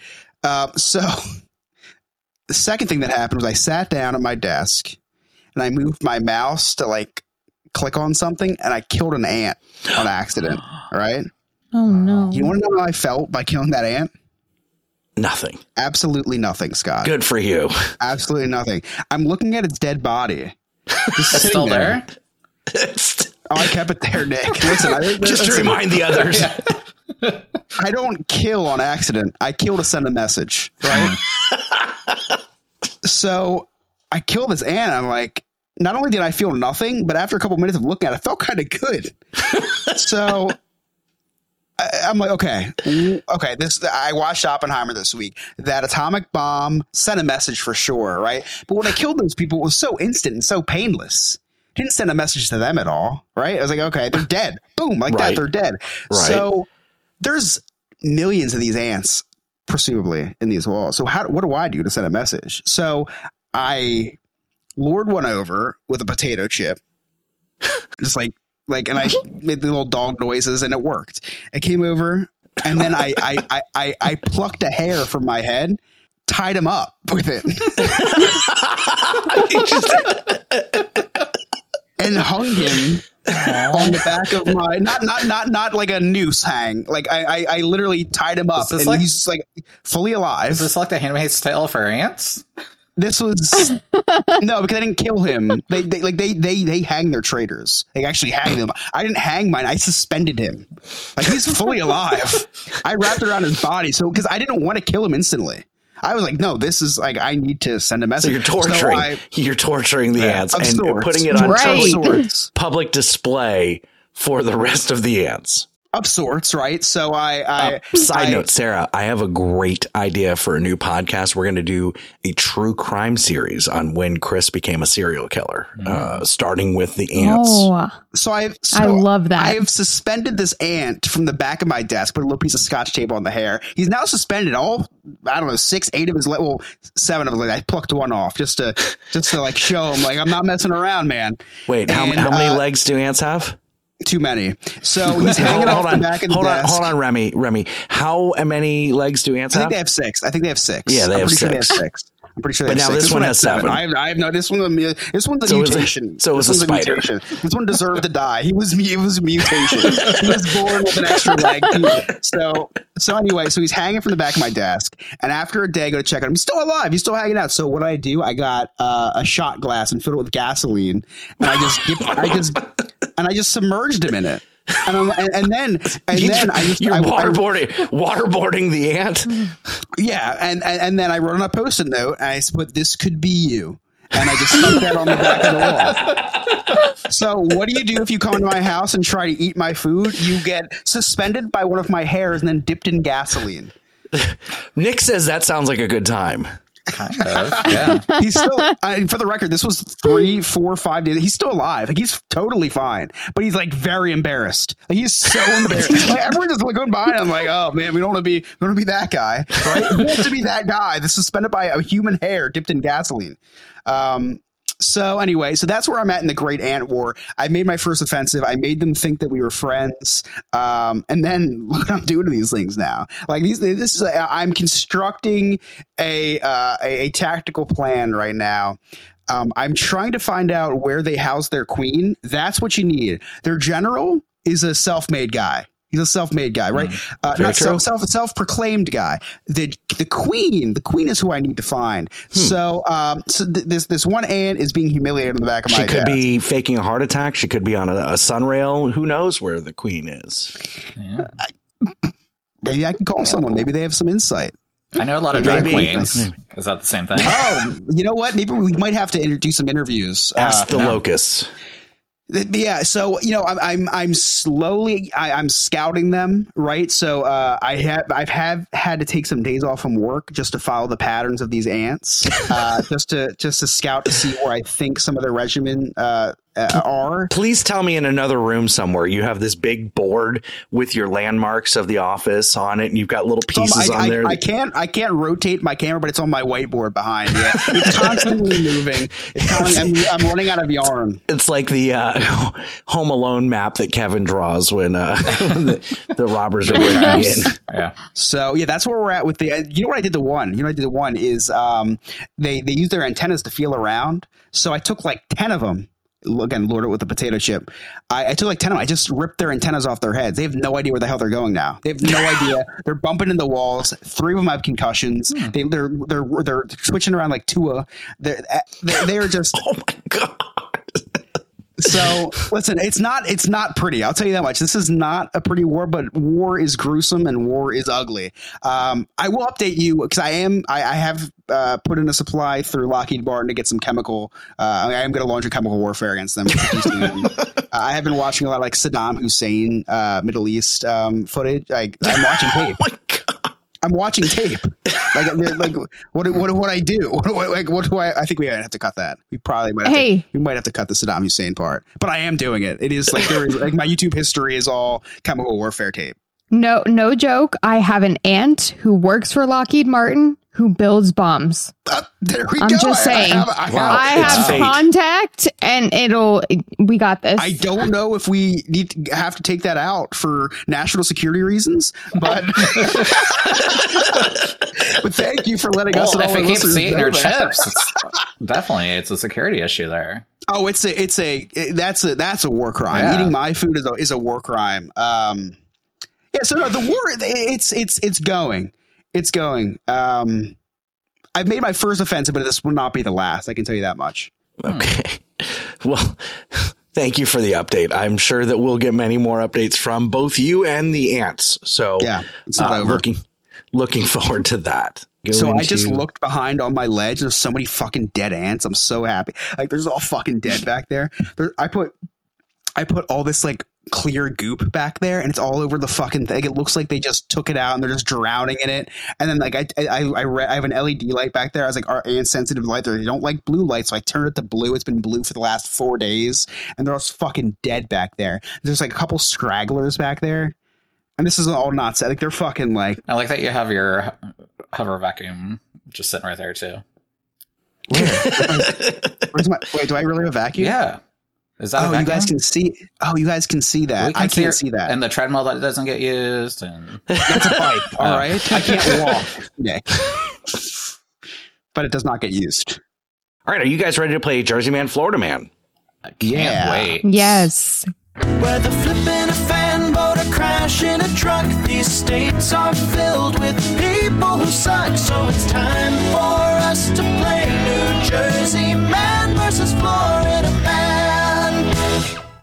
So the second thing that happened was I sat down at my desk and I moved my mouse to like click on something, and I killed an ant on accident. All right. Oh no! You want to know how I felt by killing that ant? Nothing. Absolutely nothing, Scott. Good for you. Absolutely nothing. I'm looking at its dead body. It's still there. Oh, I kept it there, Nick. Listen, just to remind the others. Yeah. I don't kill on accident. I kill to send a message, right? So I kill this ant. I'm like, not only did I feel nothing, but after a couple minutes of looking at it, I felt kind of good. So I'm like, okay. I watched Oppenheimer this week. That atomic bomb sent a message for sure, right? But when I killed those people, it was so instant and so painless. Didn't send a message to them at all, right? I was like, okay, they're dead. Boom, like right. That, they're dead. Right. So there's millions of these ants, presumably, in these walls. So what do I do to send a message? So I lured one over with a potato chip, just like, and I made the little dog noises, and it worked. It came over, and then I plucked a hair from my head, tied him up with it, and hung him on the back of my not like a noose hang. Like I literally tied him up, and he's just like fully alive. Is this like The Handmaid's Tale for ants? This was no, because I didn't kill him. They hang their traitors. They actually hang them. I didn't hang mine. I suspended him. Like he's fully alive. I wrapped it around his body. So because I didn't want to kill him instantly, I was like, no, this is like I need to send a message. So you're torturing the ants and putting it on public display for the rest of the ants. Of sorts, right? So Side note, Sarah, I have a great idea for a new podcast. We're going to do a true crime series on when Chris became a serial killer, starting with the ants. Oh, I love that. I have suspended this ant from the back of my desk, put a little piece of scotch tape on the hair. He's now suspended all, I don't know, 6, 8 of his legs. Well, 7 of his legs. I plucked one off just to like show him, like, I'm not messing around, man. Wait, how many legs do ants have? Too many. So he's hanging off the back of the desk. Hold on, Remy. How many legs do ants have? I think they have six. Yeah, they have six. I'm pretty sure they have six. But now this one has 7. I have no. This one's a mutation. So it was a spider. This one deserved to die. It was a mutation. He was born with an extra leg. So anyway, so he's hanging from the back of my desk. And after a day, I go to check on him. He's still alive. He's still hanging out. So what I do, I got a shot glass and filled it with gasoline. And I just submerged him in it. And then I waterboarding the ant. Yeah. And then I wrote on a Post-it note and I put, "This could be you." And I just stuck that on the back of the wall. So what do you do if you come into my house and try to eat my food? You get suspended by one of my hairs and then dipped in gasoline. Nick says that sounds like a good time. Kind of, yeah. He's still, for the record, this was 3, 4, 5 days. He's still alive. Like he's totally fine, but he's like very embarrassed. Like, he's so embarrassed. Like, everyone just like going by and I'm like, oh man, we don't want to be that guy, right? We want to be that guy that's suspended by a human hair dipped in gasoline. So anyway, so that's where I'm at in the Great Ant War. I made my first offensive. I made them think that we were friends. And then look what I'm doing to these things now. Like I'm constructing a tactical plan right now. I'm trying to find out where they house their queen. That's what you need. Their general is a self-made guy. He's a self-made guy, right? Self-proclaimed guy. The queen is who I need to find. So this one ant is being humiliated in the back of my head. She could be faking a heart attack. She could be on a sun rail. Who knows where the queen is? Yeah. Maybe I can call someone. Maybe they have some insight. I know a lot of drag queens. Is that the same thing? Oh, you know what? Maybe we might have to do some interviews. Ask the locusts. Yeah, so you know, I'm slowly I'm scouting them, right? So I've had to take some days off from work just to follow the patterns of these ants, just to scout to see where I think some of their regimen are. Please tell me in another room somewhere you have this big board with your landmarks of the office on it, and you've got little pieces on there. I can't rotate my camera, but it's on my whiteboard behind. Yeah, it's constantly moving. I'm running out of yarn. It's like the Home Alone map that Kevin draws when the robbers are breaking in. Yeah. So yeah, that's where we're at with the. You know what I did? The one is they use their antennas to feel around. So I took like 10 of them. Again, loaded with a potato chip. I took like 10 of them. I just ripped their antennas off their heads. They have no idea where the hell they're going now. They have no idea. They're bumping into walls. 3 of them have concussions. They're switching around like Tua. They're just. Oh my God. So listen, it's not pretty. I'll tell you that much. This is not a pretty war, but war is gruesome and war is ugly. I will update you because I have put in a supply through Lockheed Martin to get some chemical. I am going to launch a chemical warfare against them. I have been watching a lot of like Saddam Hussein, Middle East footage. I'm watching tape. Oh my God. I'm watching tape. Like what do I do? I think we might have to cut that. We might have to cut the Saddam Hussein part. But I am doing it. It is like there is like my YouTube history is all chemical warfare tape. No joke. I have an aunt who works for Lockheed Martin who builds bombs. There we go. I'm just saying. I have contact and we got this. I don't know if we have to take that out for national security reasons, but but thank you for letting us know. If it keeps eating your chips, it's a security issue there. Oh, that's a war crime. Yeah. Eating my food is a war crime. Yeah, so no, the war, it's going. I've made my first offensive, but this will not be the last. I can tell you that much. Okay. Well, thank you for the update. I'm sure that we'll get many more updates from both you and the ants. So yeah, it's not over. Looking forward to that. I just looked behind on my ledge. There's so many fucking dead ants. I'm so happy. Like there's all fucking dead back there. I put all this like clear goop back there, and it's all over the fucking thing. It looks like they just took it out and they're just drowning in it. And then like I have an LED light back there. I was like, our ants sensitive light there, they don't like blue light, so I turned it to blue. It's been blue for the last 4 days, and they're all fucking dead back there. There's like a couple scragglers back there, and this is all not sad. Like they're fucking like. I like that you have your hover vacuum just sitting right there too. Wait, do I really have a vacuum? Yeah. Is that you guys can see? Oh, you guys can see that. I can't see that. And the treadmill that doesn't get used. And that's a pipe. All right. I can't walk. Yeah. But it does not get used. All right. Are you guys ready to play Jersey Man, Florida Man? I can't wait. Yes. Whether flipping a fanboat or crashing a truck, these states are filled with people who suck. So it's time for us to play New Jersey Man versus Florida Man.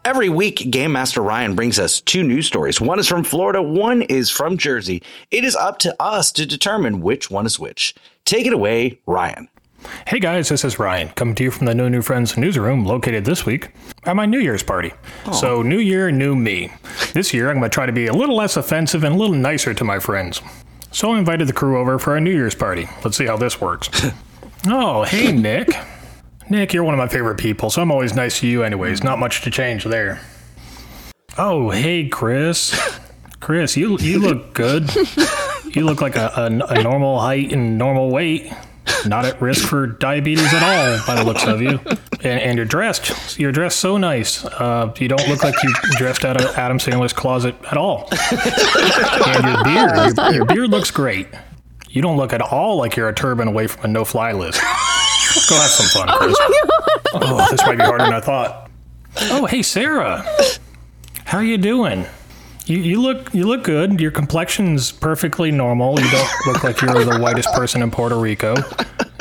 Every week, Game Master Ryan brings us 2 news stories. One is from Florida, one is from Jersey. It is up to us to determine which one is which. Take it away, Ryan. Hey guys, this is Ryan, coming to you from the No New Friends newsroom located this week at my New Year's party. Aww. So new year, new me. This year, I'm going to try to be a little less offensive and a little nicer to my friends. So I invited the crew over for our New Year's party. Let's see how this works. Oh, hey, Nick. Nick, you're one of my favorite people, so I'm always nice to you anyways. Not much to change there. Oh, hey, Chris. Chris, you look good. You look like a normal height and normal weight. Not at risk for diabetes at all, by the looks of you. And you're dressed. You're dressed so nice. You don't look like you dressed out of Adam Sandler's closet at all. And your beard. Your beard looks great. You don't look at all like you're a turban away from a no-fly list. Go have some fun, Chris. Oh, this might be harder than I thought. Oh, hey, Sarah. How are you doing? You look good. Your complexion's perfectly normal. You don't look like you're the whitest person in Puerto Rico,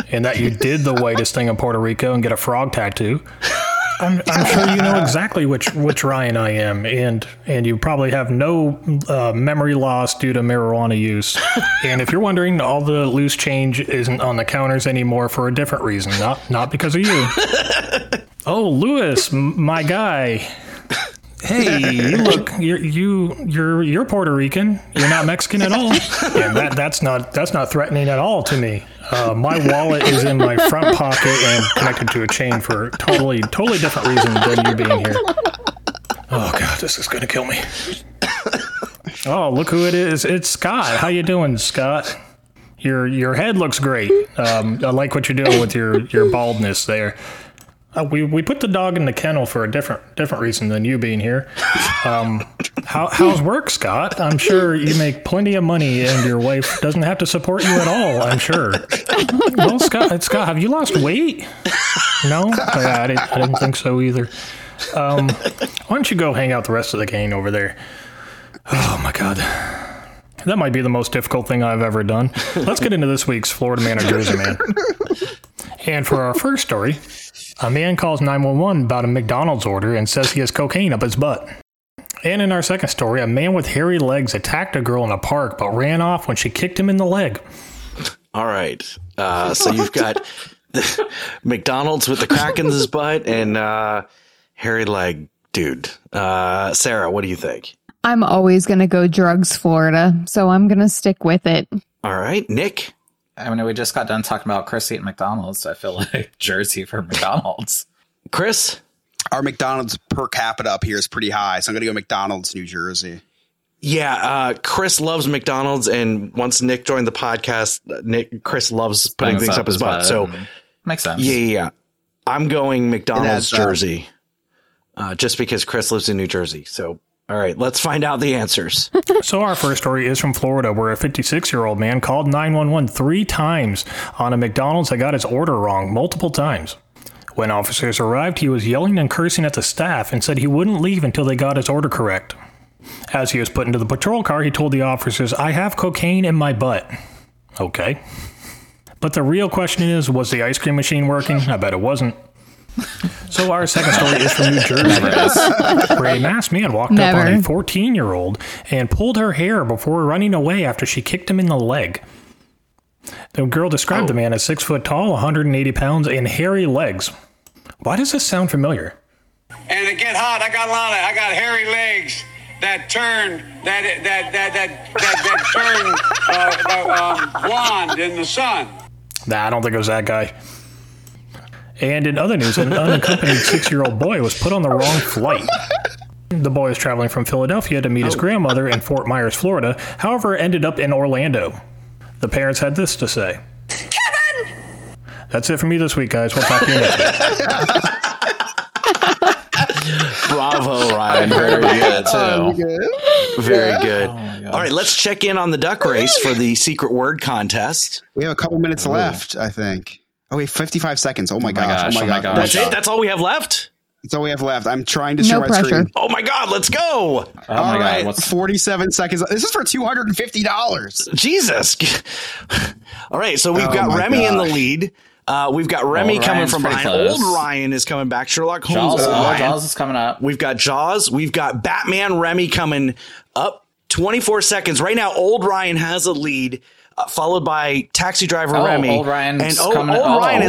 and that you did the whitest thing in Puerto Rico and get a frog tattoo. I'm sure you know exactly which Ryan I am, and you probably have no memory loss due to marijuana use. And if you're wondering, all the loose change isn't on the counters anymore for a different reason, not because of you. Oh, Louis, my guy. Hey, you look, you're Puerto Rican. You're not Mexican at all. And that's not threatening at all to me. My wallet is in my front pocket and connected to a chain for totally different reason than you being here. Oh God, this is gonna kill me. Oh, look who it is! It's Scott. How you doing, Scott? Your head looks great. I like what you're doing with your baldness there. We put the dog in the kennel for a different reason than you being here. How's work, Scott? I'm sure you make plenty of money and your wife doesn't have to support you at all, I'm sure. Well, Scott, have you lost weight? No? I didn't think so either. Why don't you go hang out the rest of the gang over there? Oh, my God. That might be the most difficult thing I've ever done. Let's get into this week's Florida Man or Jersey Man. And for our first story... A man calls 911 about a McDonald's order and says he has cocaine up his butt. And in our second story, a man with hairy legs attacked a girl in a park but ran off when she kicked him in the leg. All right. So you've got McDonald's with the crack in his butt and hairy leg dude. Sarah, what do you think? I'm always going to go drugs Florida, so I'm going to stick with it. All right. Nick? I mean, we just got done talking about Chris eating McDonald's. So I feel like Jersey for McDonald's. Chris? Our McDonald's per capita up here is pretty high. So I'm going to go McDonald's, New Jersey. Yeah. Chris loves McDonald's. And once Nick joined the podcast, Chris loves putting things up his butt. So makes sense. Yeah. I'm going McDonald's, Jersey, just because Chris lives in New Jersey. So. All right, let's find out the answers. So our first story is from Florida, where a 56-year-old man called 911 three times on a McDonald's that got his order wrong multiple times. When officers arrived, he was yelling and cursing at the staff and said he wouldn't leave until they got his order correct. As he was put into the patrol car, he told the officers, "I have cocaine in my butt." Okay. But the real question is, was the ice cream machine working? I bet it wasn't. So our second story is from New Jersey, where a masked man walked up on a 14-year-old and pulled her hair before running away after she kicked him in the leg. The girl described the man as 6 foot tall, 180 pounds, and hairy legs. Why does this sound familiar? And to get hot, I got hairy legs that turn blonde in the sun. Nah, I don't think it was that guy. And in other news, an unaccompanied 6-year-old boy was put on the wrong flight. The boy was traveling from Philadelphia to meet his grandmother in Fort Myers, Florida, however, ended up in Orlando. The parents had this to say. Kevin! That's it for me this week, guys. We'll talk to you next week. Bravo, Ryan. Very good, too. Very good. Oh, all right, let's check in on the duck race for the secret word contest. We have a couple minutes left, I think. Oh, wait, 55 seconds. Oh, my gosh. That's it? That's all we have left? That's all we have left. I'm trying to share my screen. Oh, my God. Let's go. All right. What's... 47 seconds. This is for $250. Jesus. All right. So we've got Remy in the lead. We've got Remy coming from behind. Close. Old Ryan is coming back. Sherlock Holmes. Jaws is coming up. We've got Jaws. We've got Batman Remy coming up. 24 seconds. Right now, Old Ryan has a lead. Followed by Taxi Driver Remy. Old Ryan is pulling away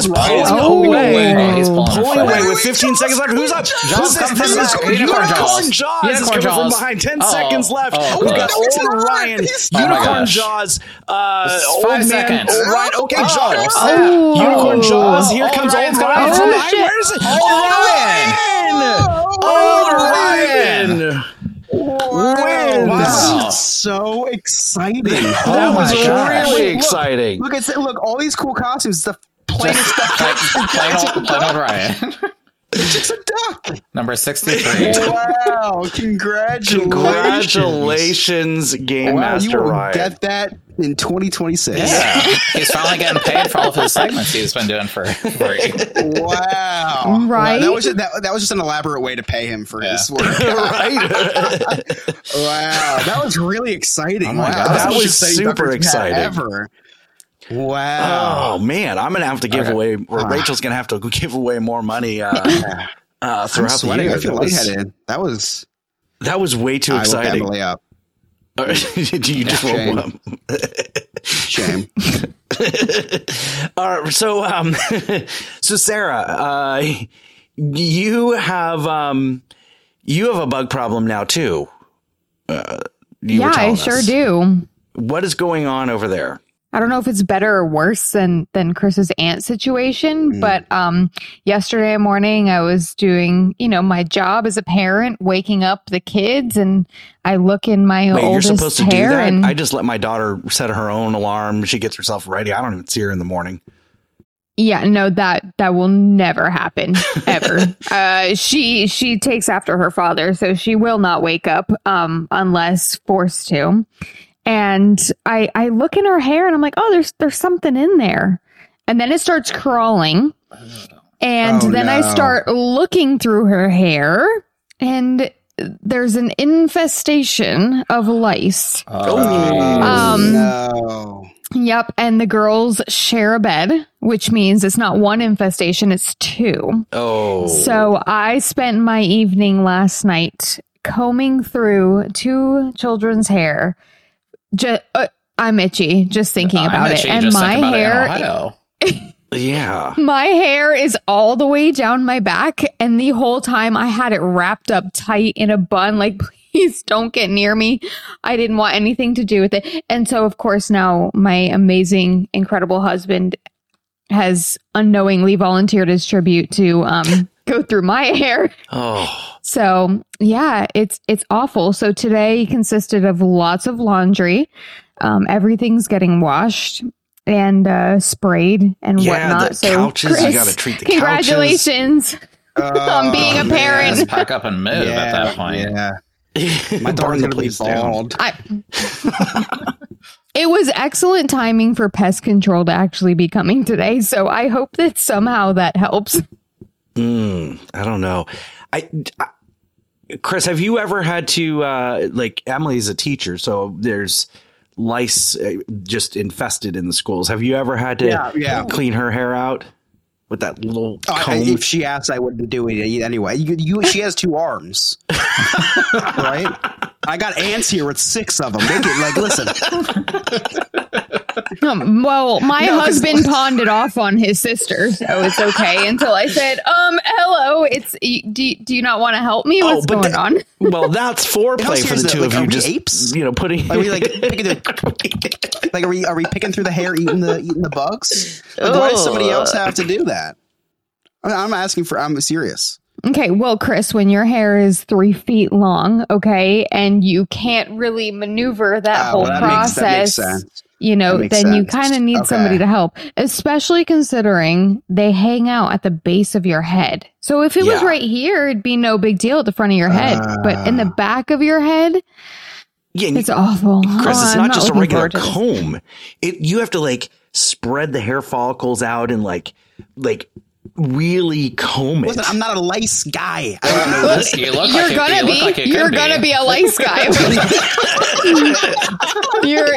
with 15 seconds left. Who's up? Unicorn Jaws. Jaws is coming from behind. 10 seconds left. We've got Old Ryan, Unicorn Jaws, Old Man, Old Ryan. Okay, Jaws. Unicorn Jaws. Here comes Old Ryan. Where is it? Old Ryan! Wow, this is so exciting. That was really exciting. Look, all these cool costumes. The plainest duck. Plain Ryan. It's just a duck. Number 63. Wow, congratulations, Game Master Ryan. You will get that in 2026. Yeah. He's finally getting paid for all of his segments he's been doing for free. Wow. Right? That was just an elaborate way to pay him for his work. Right? Wow. That was really exciting. Oh my God. That was super exciting. Ever. Wow. Oh, man. I'm going to have to give away, or Rachel's going to have to give away more money throughout the year. I feel lightheaded. That was way too exciting. You just roll up. Shame. All right. So Sarah, You have a bug problem now too. Yeah, I sure do. What is going on over there? I don't know if it's better or worse than Chris's aunt situation, but yesterday morning I was doing, my job as a parent, waking up the kids, and I look in my oldest hair. You're supposed to do that? I just let my daughter set her own alarm. She gets herself ready. I don't even see her in the morning. Yeah, no, that will never happen, ever. She takes after her father, so she will not wake up unless forced to. And I look in her hair and I'm like, oh, there's something in there. And then it starts crawling. And I start looking through her hair and there's an infestation of lice. No. Yep. And the girls share a bed, which means it's not one infestation, it's two. Oh. So I spent my evening last night combing through two children's hair. I'm itchy just thinking about it. And my hair. Yeah. My hair is all the way down my back. And the whole time I had it wrapped up tight in a bun. Like, please don't get near me. I didn't want anything to do with it. And so, of course, now my amazing, incredible husband has unknowingly volunteered as tribute to go through my hair. Oh. So, yeah, it's awful. So today consisted of lots of laundry. Everything's getting washed and sprayed and whatnot. The so couches, Chris, you got to treat the congratulations couches. Congratulations on being a parent. Yes, pack up and move at that point. Yeah. My daughter's going to be bald. It was excellent timing for pest control to actually be coming today. So I hope that somehow that helps. I don't know. Chris, have you ever had to, Emily's a teacher, so there's lice just infested in the schools. Have you ever had to clean her hair out with that little comb? If she asks, I wouldn't do it anyway. She has two arms, right? I got ants here with 6 of them. They get listen. Well, my husband pawned it off on his sister, so it's okay. Until I said, hello, do you not want to help me? What's going on? Well, that's foreplay for the two of you. Just apes, putting. Are we are we picking through the hair, eating the bugs? Like, why does somebody else have to do that? I'm asking for. I'm serious. Okay, well, Chris, when your hair is 3 feet long, okay, and you can't really maneuver that whole process. That makes sense. Then sense. You kind of need somebody to help, especially considering they hang out at the base of your head. So if it was right here, it'd be no big deal at the front of your head, but in the back of your head, it's awful. Chris, it's not just a regular comb. You have to spread the hair follicles out and like really comb it. Listen, I'm not a lice guy. I don't know this. You're gonna be a lice guy.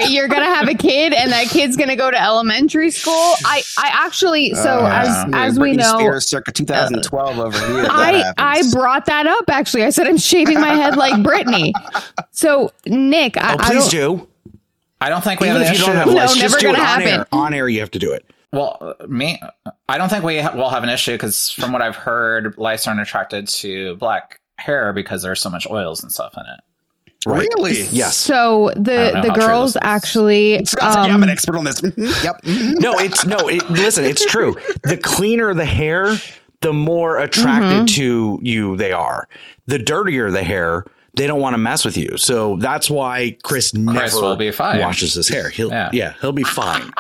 You're gonna have a kid, and that kid's gonna go to elementary school. I actually as we know, Spears circa 2012 over here. I brought that up actually. I said I'm shaving my head like Britney. So Nick, I don't think we have an issue. No, never gonna happen. On air, you have to do it. Well, I don't think we will have an issue because from what I've heard, lice aren't attracted to black hair because there's so much oils and stuff in it. Right. Really? Yes. So the girls actually. I'm an expert on this. Yep. Listen, it's true. The cleaner the hair, the more attracted to you they are. The dirtier the hair, they don't want to mess with you. So that's why Chris will be fine. Washes his hair. He'll be fine.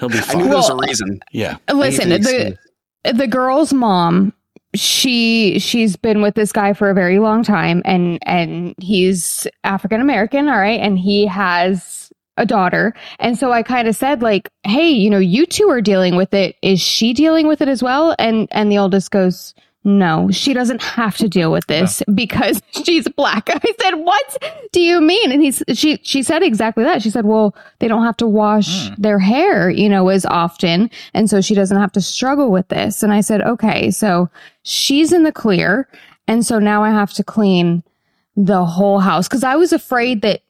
He'll be fine. I knew there was a reason. Yeah. Listen, the girl's mom, she's been with this guy for a very long time, and he's African American, all right, and he has a daughter. And so I kind of said, hey, you two are dealing with it. Is she dealing with it as well? And the oldest goes, no, she doesn't have to deal with this because she's black. I said, what do you mean? And she said exactly that. She said, well, they don't have to wash their hair, as often. And so she doesn't have to struggle with this. And I said, okay, so she's in the clear. And so now I have to clean the whole house because I was afraid that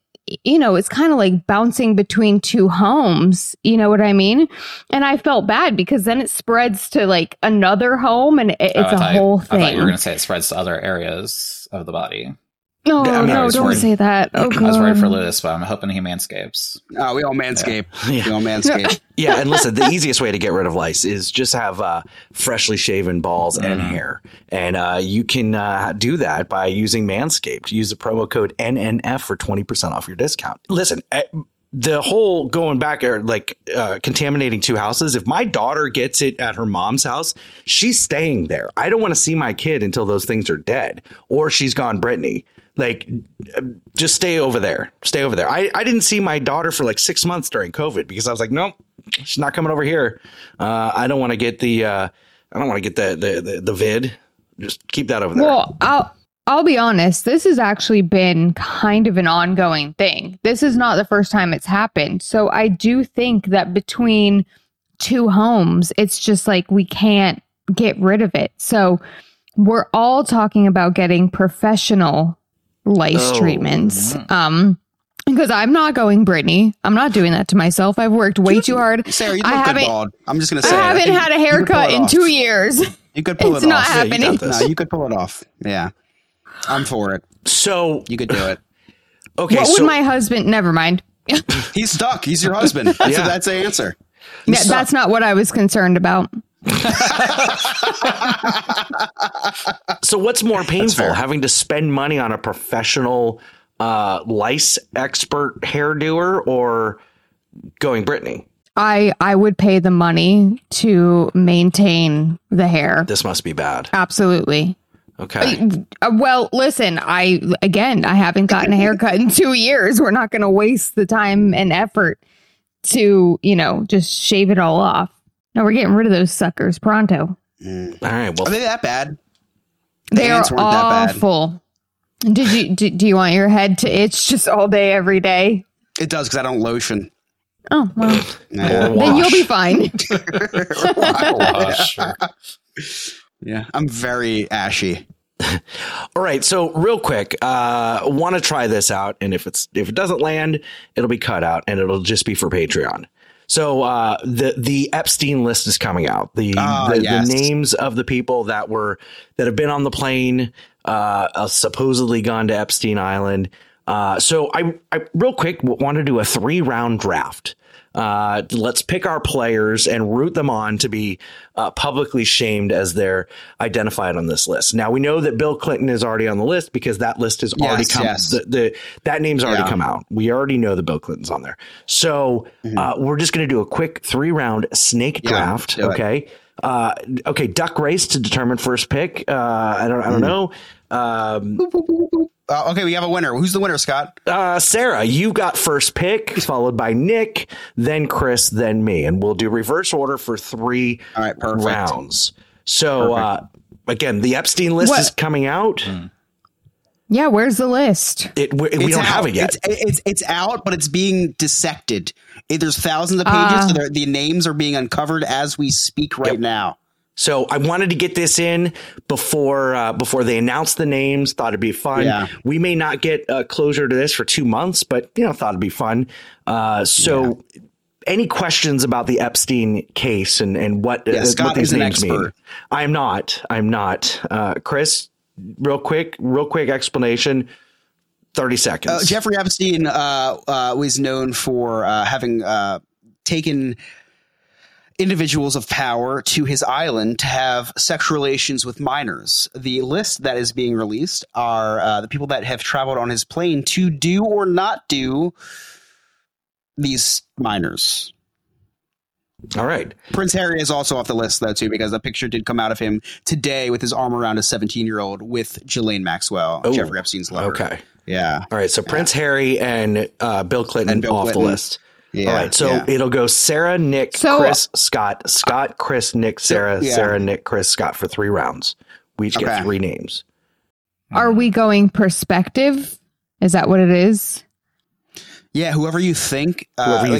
you know, it's kind of like bouncing between two homes. You know what I mean? And I felt bad because then it spreads to like another home and it's a whole thing. I thought you were going to say it spreads to other areas of the body. No, no, don't say that. Oh, God. I was worried for Lewis, but I'm hoping he manscapes. We all manscape. Yeah. We all manscape. Yeah, and listen, the easiest way to get rid of lice is just have freshly shaven balls and hair. And you can do that by using Manscaped. Use the promo code NNF for 20% off your discount. Listen, the whole going back or like contaminating two houses. If my daughter gets it at her mom's house, she's staying there. I don't want to see my kid until those things are dead or she's gone, Brittany. Like, just stay over there. Stay over there. I didn't see my daughter for like 6 months during COVID because I was like, nope, she's not coming over here. I don't want to get the I don't want to get the vid. Just keep that over there. Well, I'll be honest. This has actually been kind of an ongoing thing. This is not the first time it's happened. So I do think that between two homes, it's just like we can't get rid of it. So we're all talking about getting professional lice treatments. Because I'm not going, Brittany. I'm not doing that to myself. I've worked way too hard. Sarah, you look good bald. I'm just going to say I haven't had a haircut in 2 years. You could pull it off. It's not happening. No, you could pull it off. Yeah. I'm for it. So you could do it. Okay. What would my husband? Never mind. He's stuck. He's your husband. Yeah. So that's the answer. Yeah, that's not what I was concerned about. So what's more painful, having to spend money on a professional lice expert hairdoer or going Brittany? I would pay the money to maintain the hair. This must be bad. Absolutely. Okay. Well, listen, I haven't gotten a haircut in 2 years. We're not going to waste the time and effort to, you know, just shave it all off. No, we're getting rid of those suckers pronto. All right. Well, are they that bad? They are awful. Do you want your head to itch just all day, every day? It does because I don't lotion. Oh, well. Then you'll be fine. Yeah, I'm very ashy. All right. So real quick, want to try this out. And if it doesn't land, it'll be cut out and it'll just be for Patreon. So the Epstein list is coming out. The names of the people that have been on the plane, supposedly gone to Epstein Island. So I real quick want to do a 3-round draft. Let's pick our players and root them on to be publicly shamed as they're identified on this list. Now, we know that Bill Clinton is already on the list because that list has already come. Yes. That name's already come out. We already know that Bill Clinton's on there. So we're just going to do a quick 3-round snake draft. OK. OK. Duck race to determine first pick. I don't know. Okay, we have a winner. Who's the winner, Scott? Sarah, you got first pick, followed by Nick, then Chris, then me. And we'll do reverse order for 3 rounds. So, again, the Epstein list is coming out. Yeah, where's the list? We don't have it yet. It's out, but it's being dissected. There's thousands of pages. So the names are being uncovered as we speak right now. So I wanted to get this in before they announced the names. Thought it'd be fun. Yeah. We may not get closure to this for 2 months, but, you know, thought it'd be fun. Any questions about the Epstein case and what, Scott what these is names an expert. Mean? I'm not. Chris, real quick explanation. 30 seconds. Jeffrey Epstein was known for having taken individuals of power to his island to have sexual relations with minors. The list that is being released are the people that have traveled on his plane to do or not do these minors. All right. Prince Harry is also off the list, though, too, because a picture did come out of him today with his arm around a 17-year-old with Ghislaine Maxwell, Jeffrey Epstein's lover. Okay. Yeah. All right. So Prince Harry and Bill Clinton off the list. Yeah, all right, so it'll go Sarah, Nick, Chris, Scott, Chris, Nick, Sarah, Sarah, Nick, Chris, Scott for 3 rounds. We each get 3 names. Are we going perspective? Is that what it is? Yeah, whoever you think, is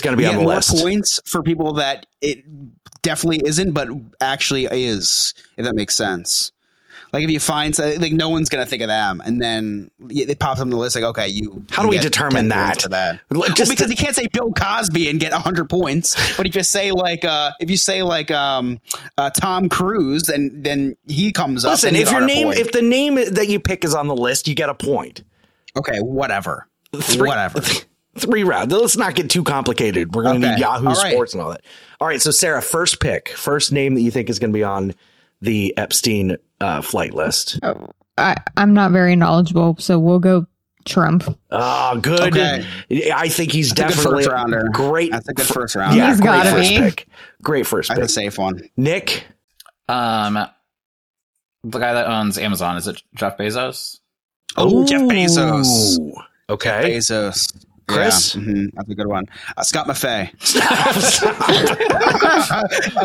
going to be on the list. Points for people that it definitely isn't, but actually is, if that makes sense. Like if you find something, like no one's going to think of them. And then it pops up on the list like, okay, you. How do we determine that? Because you can't say Bill Cosby and get 100 points. But if you say like Tom Cruise, and then he comes up. Listen, if the name that you pick is on the list, you get a point. Okay, whatever. Three rounds. Let's not get too complicated. We're going to need Yahoo Sports and all that. All right. So, Sarah, first pick, first name that you think is going to be on the Epstein flight list. Oh, I'm not very knowledgeable, so we'll go Trump. Oh, good. Okay. I think he's definitely a great. That's a good first rounder. Yeah, he's got to be. Great first pick. That's a safe one. Nick? The guy that owns Amazon, is it Jeff Bezos? Oh, Jeff Bezos. Okay. Bezos. Chris? Yeah, that's a good one. Scott Maffei.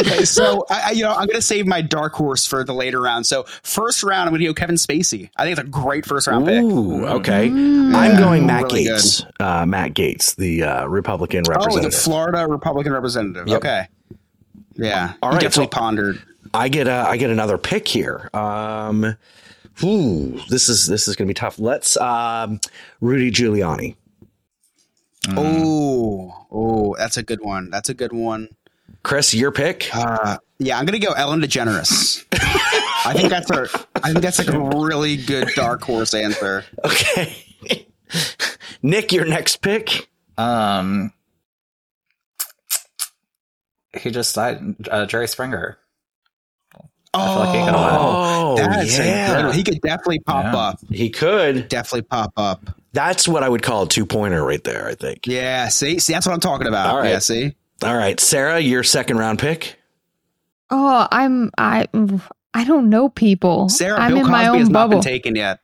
Okay, so I'm going to save my dark horse for the later round. So first round, I'm going to go Kevin Spacey. I think it's a great first round pick. Ooh, okay. Yeah, I'm going Matt Gaetz. Matt Gaetz, the Republican representative. Oh, the Florida Republican representative. Yep. Okay. Yeah. All right. Definitely pondered. I get another pick here. This is going to be tough. Let's Rudy Giuliani. Mm. Oh, that's a good one. That's a good one. Chris, your pick? Yeah, I'm going to go Ellen DeGeneres. I think that's like a really good dark horse answer. Okay. Nick, your next pick? He just died. Jerry Springer. He could definitely pop up. He could definitely pop up. That's what I would call a two-pointer right there, I think. Yeah, see, that's what I'm talking about. All right. Yeah, see? All right, Sarah, your second-round pick? Oh, I don't know people. Sarah, I'm Bill in Cosby my own has bubble. Not been taken yet.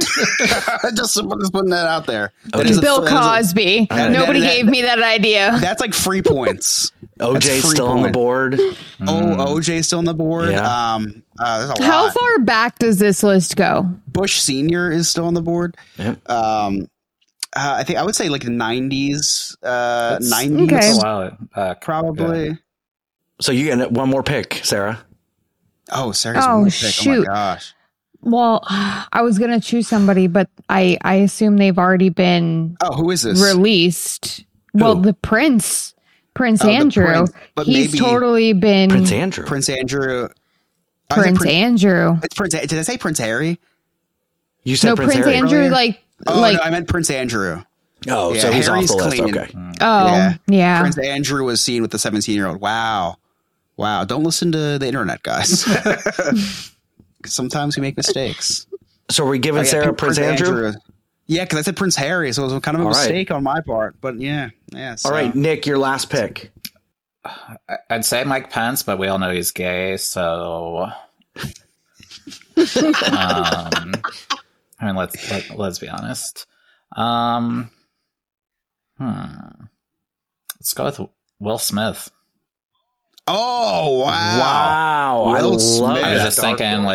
just putting that out there. Okay. Bill Cosby. Nobody gave me that idea. That's like free points. OJ's still on the board. OJ's still on the board. Yeah. There's a lot. Far back does this list go? Bush Sr. is still on the board. Yep. I think I would say like the 90s. Probably. Yeah. So you get one more pick, Sarah. Oh, Sarah's one more pick. Shoot. Oh, my gosh. Well, I was going to choose somebody, but I assume they've already been who is this? Released. Who? Well, the prince. Prince Andrew. Prince Andrew. Prince Andrew. Prince Andrew. It's Prince. Did I say Prince Harry? You said Prince Harry. Andrew, earlier? No, I meant Prince Andrew. Oh, yeah, so he's off the list. Clean. Okay. Yeah. Prince Andrew was seen with the 17-year-old. Wow. Don't listen to the internet, guys. Sometimes we make mistakes. So are we giving Sarah Prince Andrew? Yeah, because I said Prince Harry, so it was kind of a mistake on my part. But yeah. So. All right, Nick, your last pick. I'd say Mike Pence, but we all know he's gay, so. I mean, let's be honest. Let's go with Will Smith. Oh wow! I was just thinking,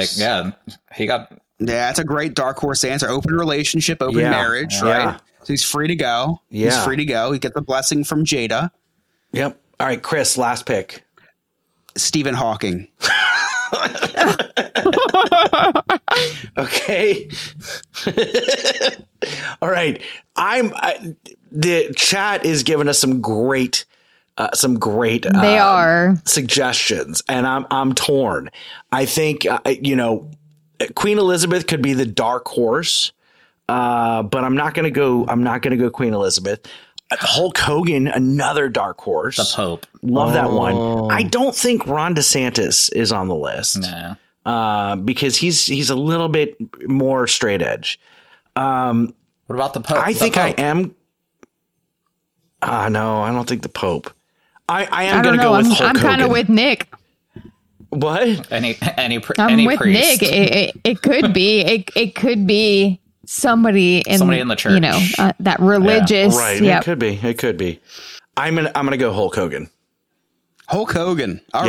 he got. Yeah, that's a great dark horse answer. Open relationship, open marriage, right? So he's free to go. Yeah. He's free to go. He gets the blessing from Jada. Yep. All right, Chris, last pick. Stephen Hawking. Okay. All right. The chat is giving us some great. They are suggestions, and I'm torn. I think Queen Elizabeth could be the dark horse, but I'm not gonna go Queen Elizabeth. Hulk Hogan, another dark horse. The Pope, love that one. I don't think Ron DeSantis is on the list, no. Because he's a little bit more straight edge. What about the Pope? No, I don't think the Pope. I am going to go with Hulk Hogan. I'm kind of with Nick. What? Any with priest. Nick. It could be. It could be somebody in the church. That religious. Yeah, right. Yep. It could be. I'm going to go Hulk Hogan. All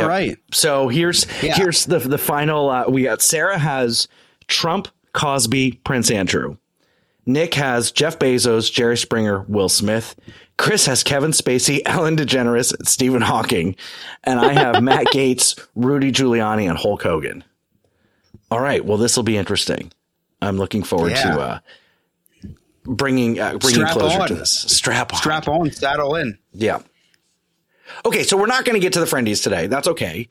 right. So here's the final. We got Sarah has Trump, Cosby, Prince Andrew. Nick has Jeff Bezos, Jerry Springer, Will Smith. Chris has Kevin Spacey, Ellen DeGeneres, and Stephen Hawking. And I have Matt Gaetz, Rudy Giuliani, and Hulk Hogan. all right, well, this will be interesting. I'm looking forward to bringing closure to this. Strap on, saddle in. Yeah. Okay, so we're not going to get to the friendies today. That's okay.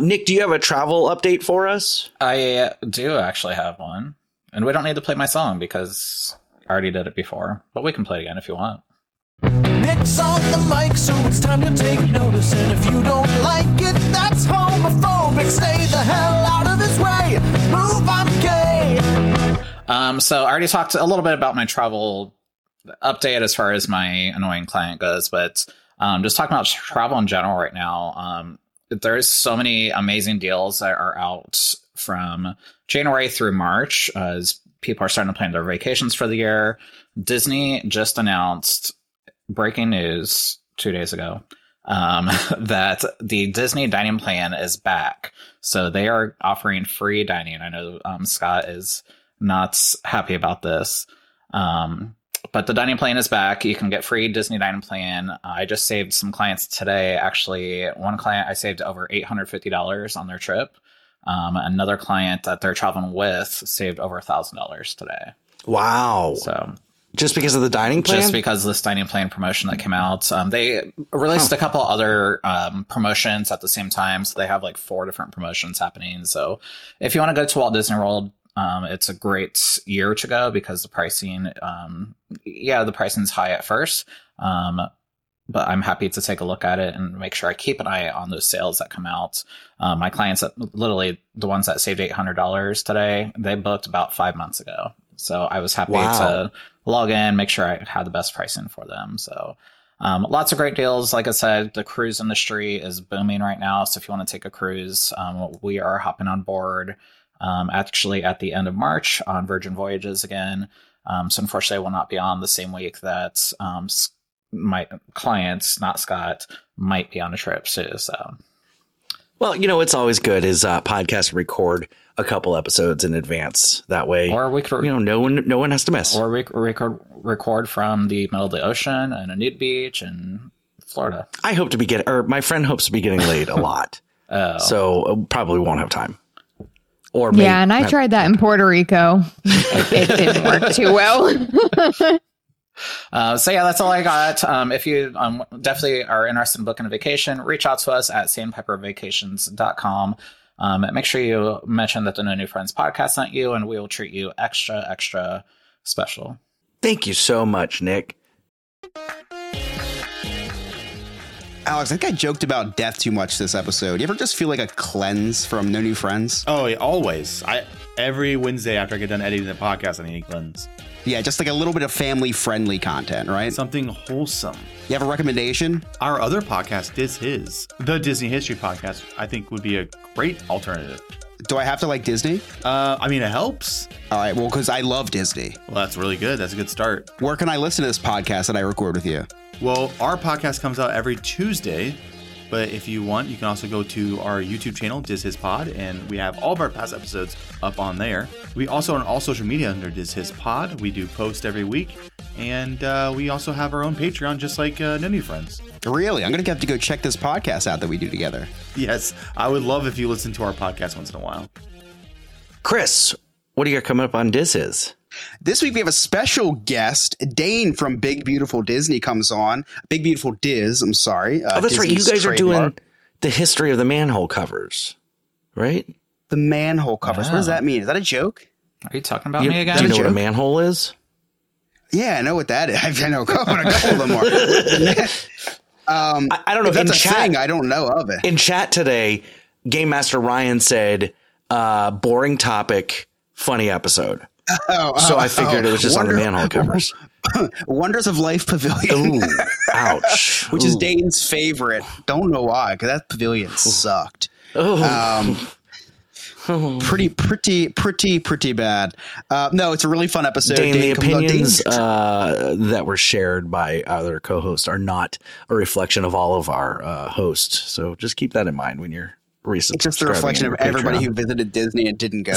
Nick, do you have a travel update for us? I do actually have one. And we don't need to play my song because I already did it before. But we can play it again if you want. Nick's on the mic, so it's time to take notice. And if you don't like it, that's homophobic. Stay the hell out of his way. Move, I'm gay. So I already talked a little bit about my travel update as far as my annoying client goes. But just talking about travel in general right now, there's so many amazing deals that are out from January through March as people are starting to plan their vacations for the year. Disney just announced breaking news 2 days ago that the Disney dining plan is back. So they are offering free dining. I know Scott is not happy about this, but the dining plan is back. You can get free Disney dining plan. I just saved some clients today. Actually, one client I saved over $850 on their trip. Another client that they're traveling with saved over $1,000 today. Wow. So just because of the dining plan? Just because of this dining plan promotion that came out. They released a couple other promotions at the same time. So they have like 4 different promotions happening. So if you want to go to Walt Disney World, it's a great year to go because the pricing, the pricing's high at first. But I'm happy to take a look at it and make sure I keep an eye on those sales that come out. My clients, literally the ones that saved $800 today, they booked about 5 months ago. So I was happy to log in, make sure I had the best pricing for them. So lots of great deals. Like I said, the cruise industry is booming right now. So if you want to take a cruise, we are hopping on board actually at the end of March on Virgin Voyages again. So unfortunately, I will not be on the same week that my clients, not Scott, might be on a trip too. So, well, it's always good is podcast record a couple episodes in advance. That way, or we could, no one has to miss. Or we record from the middle of the ocean and a nude beach in Florida. I hope to be my friend hopes to be getting laid a lot, so probably won't have time. Or maybe, and I tried that in Puerto Rico. It didn't work too well. That's all I got. If you definitely are interested in booking a vacation, reach out to us at sandpipervacations.com. Make sure you mention that the No New Friends podcast sent you, and we will treat you extra, extra special. Thank you so much, Nick. Alex, I think I joked about death too much this episode. You ever just feel like a cleanse from No New Friends? Oh, always. Every Wednesday after I get done editing the podcast, I need a cleanse. Yeah, just like a little bit of family-friendly content, right? Something wholesome. You have a recommendation? Our other podcast, Diz His, the Disney History Podcast, I think would be a great alternative. Do I have to like Disney? It helps. All right, well, because I love Disney. Well, that's really good. That's a good start. Where can I listen to this podcast that I record with you? Well, our podcast comes out every Tuesday, but if you want, you can also go to our YouTube channel, Diz His Pod, and we have all of our past episodes up on there. We also are on all social media under Diz His Pod. We do post every week, and we also have our own Patreon, just like No New Friends. Really? I'm going to have to go check this podcast out that we do together. Yes, I would love if you listen to our podcast once in a while. Chris, what do you got coming up on Diz His? This week, we have a special guest. Dane from Big Beautiful Disney comes on. Big Beautiful Diz, I'm sorry. That's Disney's right. You guys trademark. Are doing the history of the manhole covers, right? The manhole covers. Wow. What does that mean? Is that a joke? Are you talking about me again? Do you know what a manhole is? Yeah, I know what that is. I know a couple of them are. I don't know if that's a thing. I don't know of it. In chat today, Game Master Ryan said, boring topic, funny episode. So I figured it was just on the manhole covers. Wonders of Life Pavilion. Ooh, ouch. Which is Dane's favorite. Don't know why, because that pavilion sucked. Pretty bad. No, it's a really fun episode. Dane the opinions that were shared by other co-hosts are not a reflection of all of our hosts. So just keep that in mind when you're recent. It's just the reflection of everybody who visited Disney and didn't go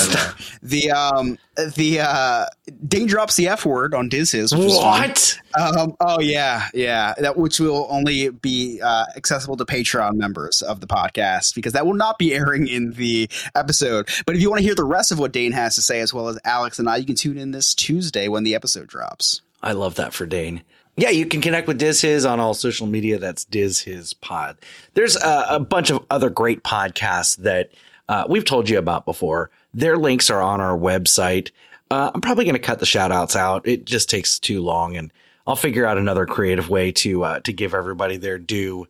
there. Dane drops the F word on Diz His. What? Oh yeah. That which will only be accessible to Patreon members of the podcast, because that will not be airing in the episode. But if you want to hear the rest of what Dane has to say, as well as Alex and I, you can tune in this Tuesday when the episode drops. I love that for Dane. Yeah, you can connect with Diz His on all social media. That's Diz His Pod. There's a bunch of other great podcasts that we've told you about before. Their links are on our website. I'm probably going to cut the shout outs out. It just takes too long, and I'll figure out another creative way to give everybody their due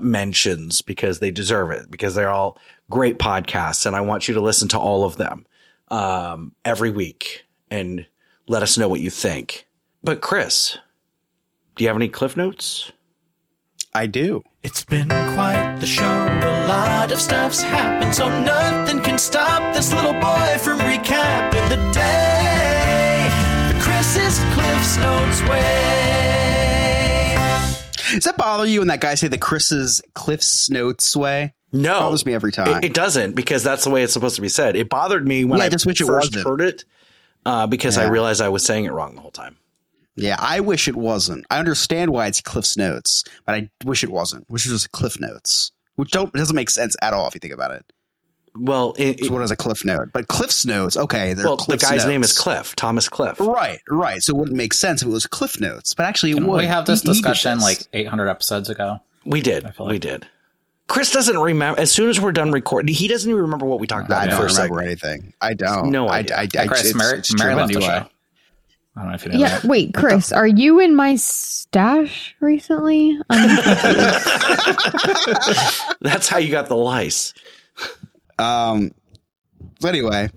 mentions, because they deserve it, because they're all great podcasts. And I want you to listen to all of them every week and let us know what you think. But Chris, do you have any cliff notes? I do. It's been quite the show. A lot of stuff's happened, so nothing can stop this little boy from recapping the day. The Chris's Cliff Notes way. Does that bother you when that guy say the Chris's Cliff Notes way? No. It bothers me every time. It doesn't, because that's the way it's supposed to be said. It bothered me when I first heard it because I realized I was saying it wrong the whole time. Yeah, I wish it wasn't. I understand why it's Cliff's Notes, but I wish it wasn't. Which is just Cliff Notes, which doesn't make sense at all if you think about it. Well, so what is a Cliff Note? But Cliff's Notes, okay. Well, Cliff's the guy's name is Cliff, Thomas Cliff. Right. So it wouldn't make sense if it was Cliff Notes, but actually it would. We have this discussion like 800 episodes ago. We did. We did. Chris doesn't remember. As soon as we're done recording, he doesn't even remember what we talked about. I don't remember anything. I don't. No idea. Chris, Maryland, you are. I don't know if you know that. Wait, Chris, are you in my stash recently? That's how you got the lice. Anyway,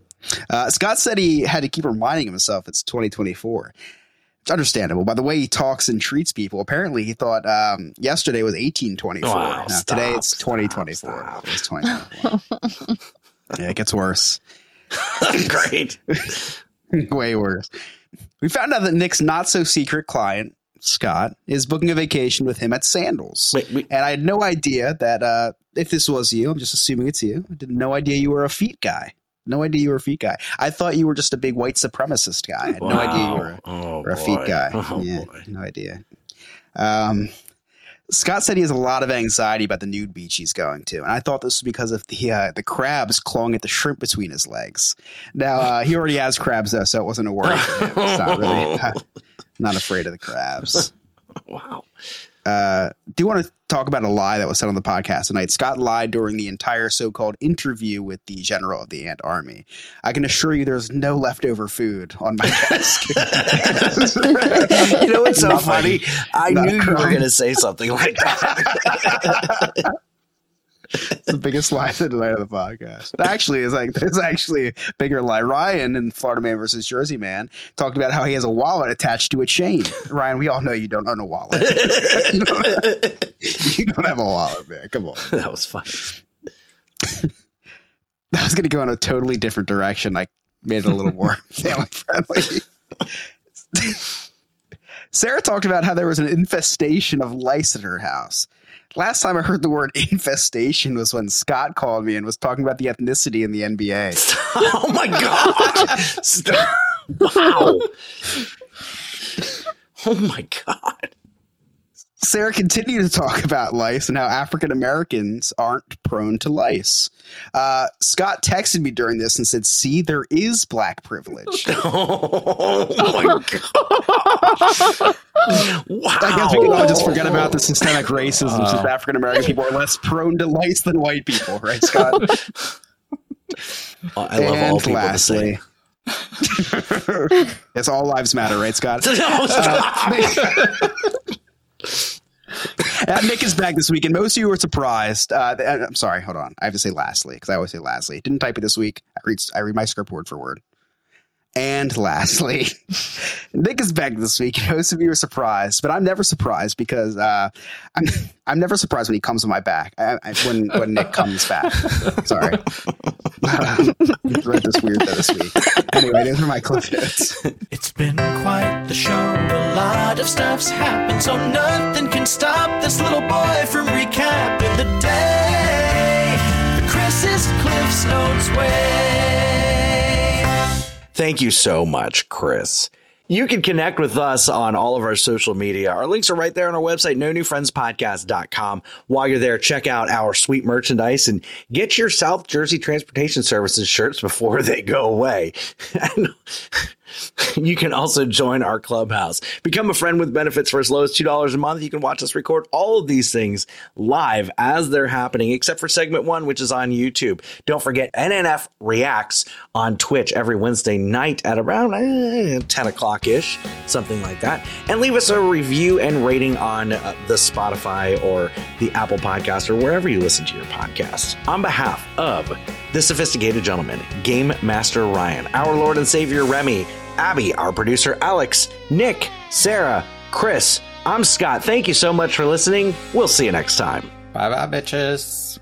Scott said he had to keep reminding himself it's 2024. It's understandable. By the way he talks and treats people, apparently he thought yesterday was 1824. Wow, today it's 2024. It's 2024. Yeah, it gets worse. Great. Way worse. We found out that Nick's not-so-secret client, Scott, is booking a vacation with him at Sandals. Wait. And I had no idea that if this was you, I'm just assuming it's you. I had no idea you were a feet guy. I thought you were just a big white supremacist guy. I had no idea you were a feet guy. No idea. Scott said he has a lot of anxiety about the nude beach he's going to, and I thought this was because of the crabs clawing at the shrimp between his legs. Now, he already has crabs, though, so it wasn't a worry for him. He's not afraid of the crabs. Wow. Do you want to talk about a lie that was said on the podcast tonight? Scott lied during the entire so-called interview with the general of the Ant Army. I can assure you there's no leftover food on my desk. You know what's so funny? I knew you were going to say something like that. It's the biggest lie of the night of the podcast. Actually, there's actually a bigger lie. Ryan in Florida Man versus Jersey Man talked about how he has a wallet attached to a chain. Ryan, we all know you don't own a wallet. You don't have a wallet, man. Come on. That was fun. I was going to go in a totally different direction. I made it a little more family friendly. Sarah talked about how there was an infestation of lice at her house. Last time I heard the word infestation was when Scott called me and was talking about the ethnicity in the NBA. Oh, my God. Stop. Wow. Oh, my God. Sarah continued to talk about lice and how African Americans aren't prone to lice. Scott texted me during this and said, see, there is black privilege. Oh, my God. Wow. I guess we can all just forget about the systemic racism since African American people are less prone to lice than white people, right, Scott? I love all people lastly, the same. Yes, all lives matter, right, Scott? Nick is back this week, and most of you were surprised. I'm sorry, hold on. I have to say lastly, because I always say lastly. Didn't type it this week. I read my script word for word. And lastly, Nick is back this week. Most of you are surprised, but I'm never surprised because I'm never surprised when he comes on my back. When Nick comes back. Sorry. I read this weird though this week. Anyway, those are my cliff notes. It's been quite the show. A lot of stuff's happened, so nothing can stop this little boy from recapping the day. The His ways. Thank you so much, Chris. You can connect with us on all of our social media. Our links are right there on our website, nonewfriendspodcast.com. While you're there, check out our sweet merchandise and get your South Jersey Transportation Services shirts before they go away. You can also join our clubhouse. Become a friend with benefits for as low as $2 a month. You can watch us record all of these things live as they're happening, except for segment one, which is on YouTube. Don't forget, NNF Reacts on Twitch every Wednesday night at around 10 o'clock-ish, something like that. And leave us a review and rating on the Spotify or the Apple Podcast or wherever you listen to your podcast. On behalf of the Sophisticated Gentleman, Game Master Ryan, our Lord and Savior Remy, Abby, our producer Alex, Nick, Sarah, Chris, I'm Scott. Thank you so much for listening. We'll see you next time. Bye bye, bitches.